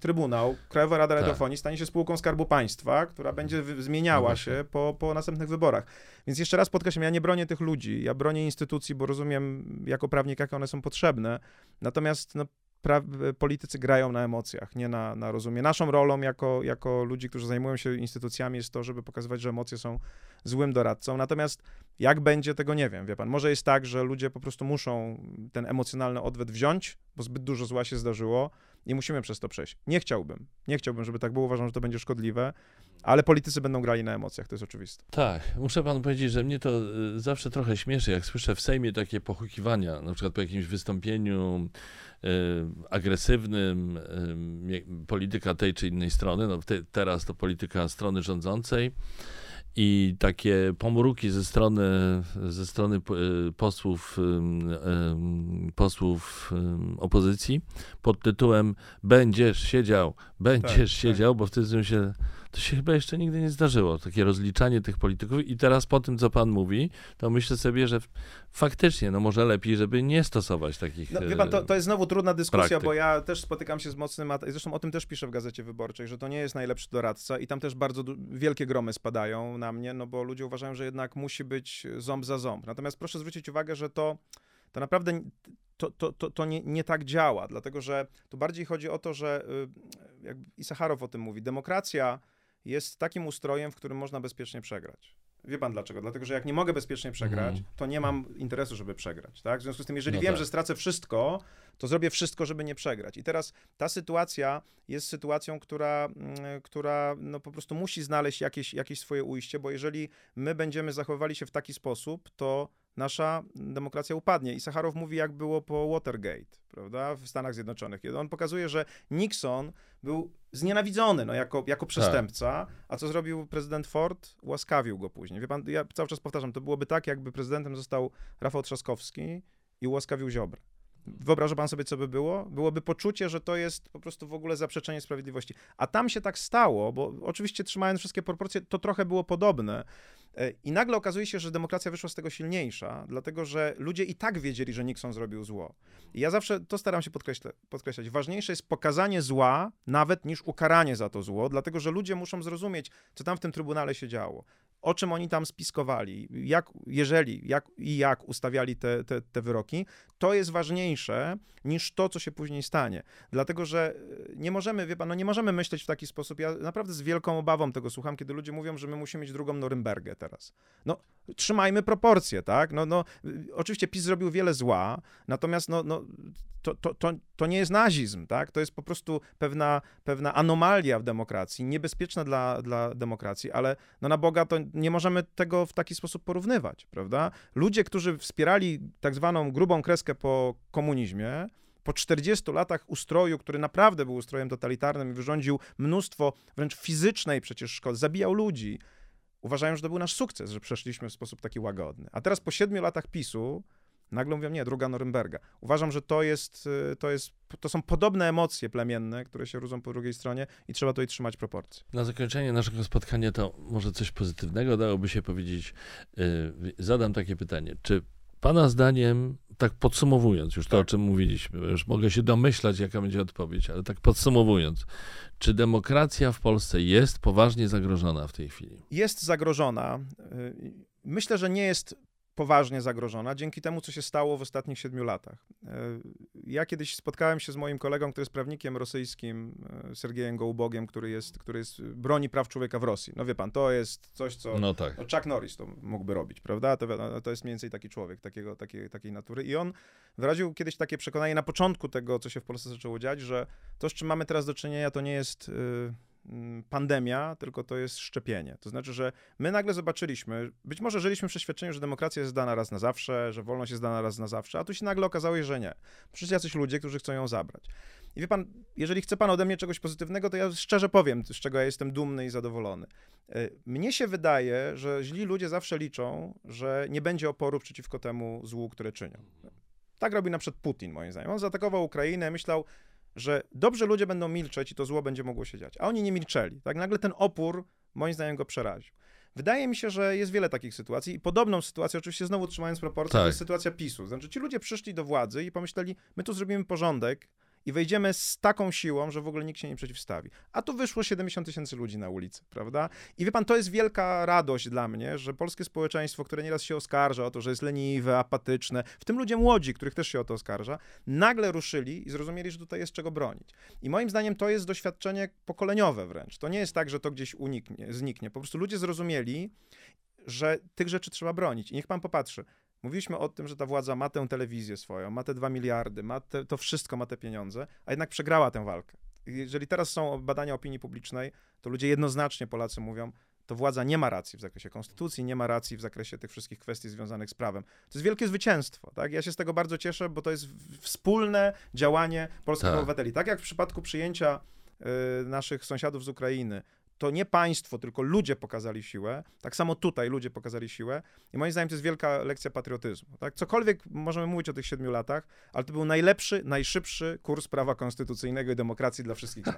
Trybunał, Krajowa Rada tak. Radiofonii stanie się spółką Skarbu Państwa, która będzie wy- zmieniała no się po, po następnych wyborach. Więc jeszcze raz podkreślam, ja nie bronię tych ludzi, ja bronię instytucji, bo rozumiem jako prawnik, jakie one są potrzebne, natomiast no, pra- politycy grają na emocjach, nie na, na rozumie. Naszą rolą jako, jako ludzi, którzy zajmują się instytucjami jest to, żeby pokazywać, że emocje są złym doradcą, natomiast jak będzie, tego nie wiem, wie pan. Może jest tak, że ludzie po prostu muszą ten emocjonalny odwet wziąć, bo zbyt dużo zła się zdarzyło i musimy przez to przejść. Nie chciałbym, nie chciałbym, żeby tak było, uważam, że to będzie szkodliwe, ale politycy będą grali na emocjach, to jest oczywiste. Tak, muszę panu powiedzieć, że mnie to zawsze trochę śmieszy, jak słyszę w Sejmie takie pohukiwania, na przykład po jakimś wystąpieniu y, agresywnym y, polityka tej czy innej strony, no te, teraz to polityka strony rządzącej, i takie pomruki ze strony, ze strony posłów, posłów opozycji pod tytułem będziesz siedział, będziesz tak, siedział, tak. bo w tym sensie to się chyba jeszcze nigdy nie zdarzyło, takie rozliczanie tych polityków i teraz po tym, co pan mówi, to myślę sobie, że faktycznie, no może lepiej, żeby nie stosować takich no, wie pan, to, to jest znowu trudna dyskusja, praktyk. Bo ja też spotykam się z mocnym atakiem, zresztą o tym też piszę w Gazecie Wyborczej, że to nie jest najlepszy doradca i tam też bardzo du- wielkie gromy spadają na mnie, no bo ludzie uważają, że jednak musi być ząb za ząb. Natomiast proszę zwrócić uwagę, że to, to naprawdę to, to, to, to nie, nie tak działa, dlatego że tu bardziej chodzi o to, że jak Isacharow o tym mówi, demokracja jest takim ustrojem, w którym można bezpiecznie przegrać. Wie pan dlaczego? Dlatego, że jak nie mogę bezpiecznie przegrać, mm. to nie mam interesu, żeby przegrać, tak? W związku z tym, jeżeli no wiem, tak. że stracę wszystko, to zrobię wszystko, żeby nie przegrać. I teraz ta sytuacja jest sytuacją, która, która no po prostu musi znaleźć jakieś, jakieś swoje ujście, bo jeżeli my będziemy zachowywali się w taki sposób, to nasza demokracja upadnie. I Sacharow mówi, jak było po Watergate, prawda, w Stanach Zjednoczonych. On pokazuje, że Nixon był znienawidzony no, jako, jako przestępca, a co zrobił prezydent Ford? Łaskawił go później. Wie pan, ja cały czas powtarzam, to byłoby tak, jakby prezydentem został Rafał Trzaskowski i ułaskawił Ziobrę. Wyobraża pan sobie, co by było? Byłoby poczucie, że to jest po prostu w ogóle zaprzeczenie sprawiedliwości. A tam się tak stało, bo oczywiście trzymając wszystkie proporcje, to trochę było podobne. I nagle okazuje się, że demokracja wyszła z tego silniejsza, dlatego że ludzie i tak wiedzieli, że Nixon zrobił zło. I ja zawsze to staram się podkreśla- podkreślać. Ważniejsze jest pokazanie zła nawet niż ukaranie za to zło, dlatego że ludzie muszą zrozumieć, co tam w tym trybunale się działo. O czym oni tam spiskowali, jak, jeżeli jak, i jak ustawiali te, te, te wyroki, to jest ważniejsze niż to, co się później stanie. Dlatego, że nie możemy, wie pan, no nie możemy myśleć w taki sposób, ja naprawdę z wielką obawą tego słucham, kiedy ludzie mówią, że my musimy mieć drugą Norymbergę teraz. No, trzymajmy proporcje, tak? No, no, oczywiście PiS zrobił wiele zła, natomiast no, no, to, to, to, to nie jest nazizm, tak? To jest po prostu pewna, pewna anomalia w demokracji, niebezpieczna dla, dla demokracji, ale no, na Boga to nie możemy tego w taki sposób porównywać, prawda? Ludzie, którzy wspierali tak zwaną grubą kreskę po komunizmie, po czterdziestu latach ustroju, który naprawdę był ustrojem totalitarnym i wyrządził mnóstwo wręcz fizycznej przecież szkody, zabijał ludzi, uważają, że to był nasz sukces, że przeszliśmy w sposób taki łagodny. A teraz po siedmiu latach PiS-u nagle mówią, nie, druga Norymberga. Uważam, że to jest, to jest, to są podobne emocje plemienne, które się różnią po drugiej stronie i trzeba tutaj trzymać proporcji. Na zakończenie naszego spotkania to może coś pozytywnego dałoby się powiedzieć. Zadam takie pytanie. Czy pana zdaniem, tak podsumowując już to, tak. o czym mówiliśmy, już mogę się domyślać, jaka będzie odpowiedź, ale tak podsumowując, czy demokracja w Polsce jest poważnie zagrożona w tej chwili? Jest zagrożona. Myślę, że nie jest poważnie zagrożona dzięki temu, co się stało w ostatnich siedmiu latach. Ja kiedyś spotkałem się z moim kolegą, który jest prawnikiem rosyjskim, Sergiejem Gołubogiem, który jest, który jest broni praw człowieka w Rosji. No wie pan, to jest coś, co no tak. no Chuck Norris to mógłby robić, prawda? To, to jest mniej więcej taki człowiek, takiego, takiej, takiej natury. I on wyraził kiedyś takie przekonanie na początku tego, co się w Polsce zaczęło dziać, że to, z czym mamy teraz do czynienia, to nie jest Yy, pandemia, tylko to jest szczepienie. To znaczy, że my nagle zobaczyliśmy, być może żyliśmy w przeświadczeniu, że demokracja jest dana raz na zawsze, że wolność jest dana raz na zawsze, a tu się nagle okazało, że nie. Przecież jacyś ludzie, którzy chcą ją zabrać. I wie pan, jeżeli chce pan ode mnie czegoś pozytywnego, to ja szczerze powiem, z czego ja jestem dumny i zadowolony. Mnie się wydaje, że źli ludzie zawsze liczą, że nie będzie oporu przeciwko temu złu, które czynią. Tak robi na przykład Putin, moim zdaniem. On zaatakował Ukrainę, myślał, że dobrze ludzie będą milczeć i to zło będzie mogło się dziać. A oni nie milczeli. Tak nagle ten opór, moim zdaniem, go przeraził. Wydaje mi się, że jest wiele takich sytuacji i podobną sytuację, oczywiście znowu trzymając proporcje, tak. to jest sytuacja PiS-u. Znaczy ci ludzie przyszli do władzy i pomyśleli, my tu zrobimy porządek i wejdziemy z taką siłą, że w ogóle nikt się nie przeciwstawi. A tu wyszło siedemdziesiąt tysięcy ludzi na ulicę, prawda? I wie pan, to jest wielka radość dla mnie, że polskie społeczeństwo, które nieraz się oskarża o to, że jest leniwe, apatyczne, w tym ludzie młodzi, których też się o to oskarża, nagle ruszyli i zrozumieli, że tutaj jest czego bronić. I moim zdaniem to jest doświadczenie pokoleniowe wręcz. To nie jest tak, że to gdzieś uniknie, zniknie. Po prostu ludzie zrozumieli, że tych rzeczy trzeba bronić. I niech pan popatrzy. Mówiliśmy o tym, że ta władza ma tę telewizję swoją, ma te dwa miliardy, ma te, to wszystko, ma te pieniądze, a jednak przegrała tę walkę. Jeżeli teraz są badania opinii publicznej, to ludzie jednoznacznie, Polacy mówią, to władza nie ma racji w zakresie konstytucji, nie ma racji w zakresie tych wszystkich kwestii związanych z prawem. To jest wielkie zwycięstwo, tak? Ja się z tego bardzo cieszę, bo to jest wspólne działanie polskich tak. obywateli. Tak jak w przypadku przyjęcia y, naszych sąsiadów z Ukrainy, to nie państwo, tylko ludzie pokazali siłę. Tak samo tutaj ludzie pokazali siłę. I moim zdaniem to jest wielka lekcja patriotyzmu. Tak? Cokolwiek możemy mówić o tych siedmiu latach, ale to był najlepszy, najszybszy kurs prawa konstytucyjnego i demokracji dla wszystkich nas.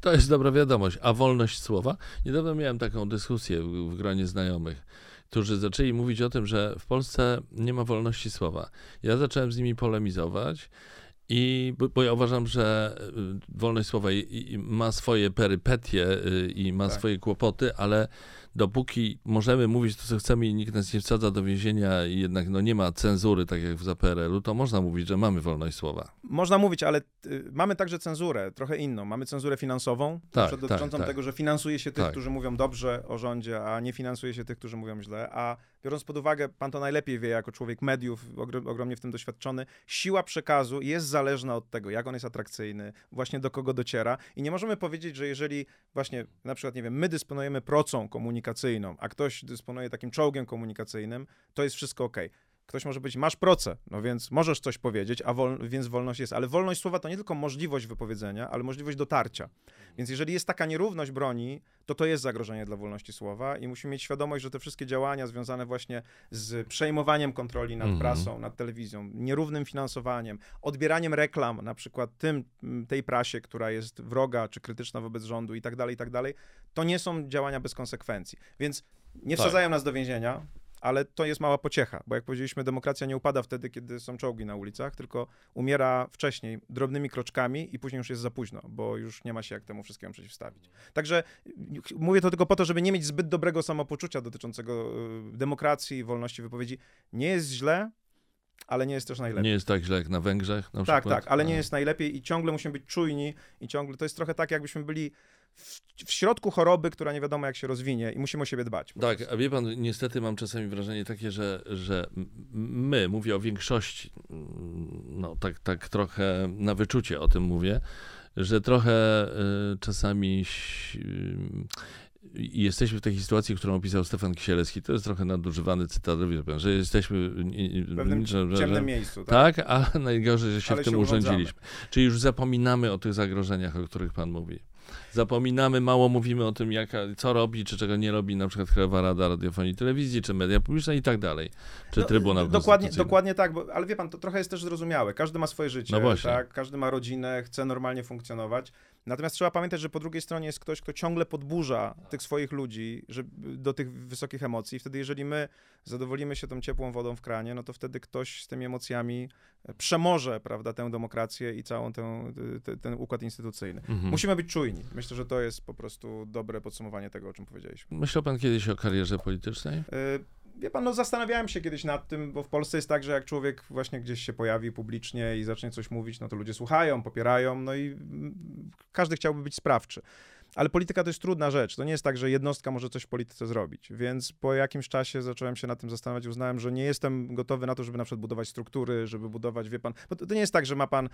To jest dobra wiadomość. A wolność słowa? Niedawno miałem taką dyskusję w gronie znajomych, którzy zaczęli mówić o tym, że w Polsce nie ma wolności słowa. Ja zacząłem z nimi polemizować. I bo ja uważam, że wolność słowa i, i ma swoje perypetie i ma tak. swoje kłopoty, ale dopóki możemy mówić to, co chcemy i nikt nas nie wsadza do więzienia i jednak no, nie ma cenzury, tak jak w P R L-u, to można mówić, że mamy wolność słowa. Można mówić, ale y, mamy także cenzurę, trochę inną. Mamy cenzurę finansową, tak, tak, dotyczącą tak. tego, że finansuje się tych, tak. którzy mówią dobrze o rządzie, a nie finansuje się tych, którzy mówią źle. A biorąc pod uwagę, pan to najlepiej wie, jako człowiek mediów, ogromnie w tym doświadczony, siła przekazu jest zależna od tego, jak on jest atrakcyjny, właśnie do kogo dociera. I nie możemy powiedzieć, że jeżeli właśnie, na przykład, nie wiem, my dysponujemy procą komunikacyjną, a ktoś dysponuje takim czołgiem komunikacyjnym, to jest wszystko okej. Okay. Ktoś może być, masz procę, no więc możesz coś powiedzieć, a wol, więc wolność jest. Ale wolność słowa to nie tylko możliwość wypowiedzenia, ale możliwość dotarcia. Więc jeżeli jest taka nierówność broni, to to jest zagrożenie dla wolności słowa i musimy mieć świadomość, że te wszystkie działania związane właśnie z przejmowaniem kontroli nad mhm. prasą, nad telewizją, nierównym finansowaniem, odbieraniem reklam, na przykład tym, tej prasie, która jest wroga czy krytyczna wobec rządu i tak dalej, i tak dalej, to nie są działania bez konsekwencji. Więc nie wsadzają tak. nas do więzienia, ale to jest mała pociecha, bo jak powiedzieliśmy, demokracja nie upada wtedy, kiedy są czołgi na ulicach, tylko umiera wcześniej, drobnymi kroczkami i później już jest za późno, bo już nie ma się jak temu wszystkiemu przeciwstawić. Także mówię to tylko po to, żeby nie mieć zbyt dobrego samopoczucia dotyczącego demokracji i wolności wypowiedzi. Nie jest źle, ale nie jest też najlepiej. Nie jest tak źle jak na Węgrzech na przykład? Tak, tak, ale nie jest najlepiej i ciągle musimy być czujni i ciągle to jest trochę tak, jakbyśmy byli W, w środku choroby, która nie wiadomo jak się rozwinie i musimy o siebie dbać. Tak, a wie pan, niestety mam czasami wrażenie takie, że, że my, mówię o większości, no tak, tak trochę na wyczucie o tym mówię, że trochę y, czasami y, jesteśmy w tej sytuacji, którą opisał Stefan Kisielewski, to jest trochę nadużywany cytat, że jesteśmy w pewnym że, ciemnym że, miejscu. Tak, tak, ale najgorzej, że się ale w tym się urządziliśmy. Czyli już zapominamy o tych zagrożeniach, o których pan mówi. Zapominamy, mało mówimy o tym, jaka, co robi, czy czego nie robi na przykład Krajowa Rada Radiofonii i Telewizji, czy media publiczne i tak dalej, czy no, Trybunał Konstytucyjny. Dokładnie, dokładnie tak, bo, ale wie pan, to trochę jest też zrozumiałe. Każdy ma swoje życie, no właśnie. Tak? Każdy ma rodzinę, chce normalnie funkcjonować. Natomiast trzeba pamiętać, że po drugiej stronie jest ktoś, kto ciągle podburza tych swoich ludzi że, do tych wysokich emocji. I wtedy, jeżeli my zadowolimy się tą ciepłą wodą w kranie, no to wtedy ktoś z tymi emocjami przemoże, prawda, tę demokrację i cały ten, ten układ instytucyjny. Mhm. Musimy być czujni. Myślę, że to jest po prostu dobre podsumowanie tego, o czym powiedzieliśmy. Myślał pan kiedyś o karierze politycznej? Y- Wie pan, no zastanawiałem się kiedyś nad tym, bo w Polsce jest tak, że jak człowiek właśnie gdzieś się pojawi publicznie i zacznie coś mówić, no to ludzie słuchają, popierają, no i każdy chciałby być sprawczy. Ale polityka to jest trudna rzecz, to nie jest tak, że jednostka może coś w polityce zrobić, więc po jakimś czasie zacząłem się nad tym zastanawiać, uznałem, że nie jestem gotowy na to, żeby na przykład budować struktury, żeby budować, wie pan, bo to nie jest tak, że ma pan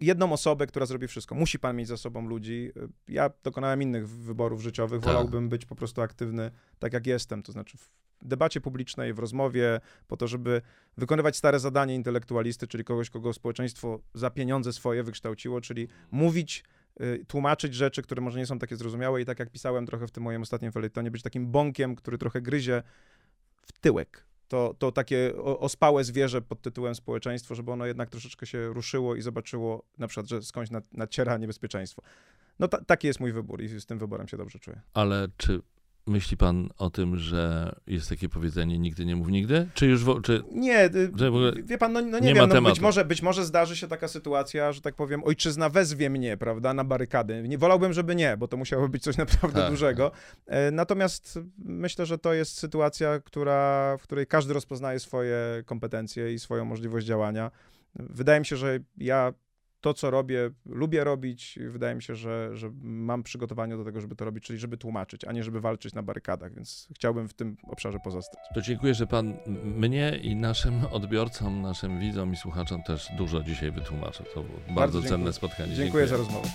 jedną osobę, która zrobi wszystko. Musi pan mieć za sobą ludzi. Ja dokonałem innych wyborów życiowych, wolałbym być po prostu aktywny tak jak jestem, to znaczy w debacie publicznej, w rozmowie, po to, żeby wykonywać stare zadanie intelektualisty, czyli kogoś, kogo społeczeństwo za pieniądze swoje wykształciło, czyli mówić, tłumaczyć rzeczy, które może nie są takie zrozumiałe i tak jak pisałem trochę w tym moim ostatnim felietonie, być takim bąkiem, który trochę gryzie w tyłek. To, to takie ospałe zwierzę pod tytułem społeczeństwo, żeby ono jednak troszeczkę się ruszyło i zobaczyło na przykład, że skądś naciera niebezpieczeństwo. No ta, taki jest mój wybór i z tym wyborem się dobrze czuję. Ale czy myśli pan o tym, że jest takie powiedzenie nigdy nie mów nigdy? Czy już... Wo- czy... Nie, że w ogóle... wie pan, no, no nie, nie wiem, no, być, może, być może zdarzy się taka sytuacja, że tak powiem, ojczyzna wezwie mnie, prawda, na barykady. Nie, wolałbym, żeby nie, bo to musiało być coś naprawdę tak. dużego. Natomiast myślę, że to jest sytuacja, która, w której każdy rozpoznaje swoje kompetencje i swoją możliwość działania. Wydaje mi się, że ja... To, co robię, lubię robić. Wydaje mi się, że, że mam przygotowanie do tego, żeby to robić, czyli żeby tłumaczyć, a nie żeby walczyć na barykadach, więc chciałbym w tym obszarze pozostać. To dziękuję, że pan mnie i naszym odbiorcom, naszym widzom i słuchaczom też dużo dzisiaj wytłumaczył. To było bardzo, bardzo cenne spotkanie. Dziękuję, dziękuję za rozmowę.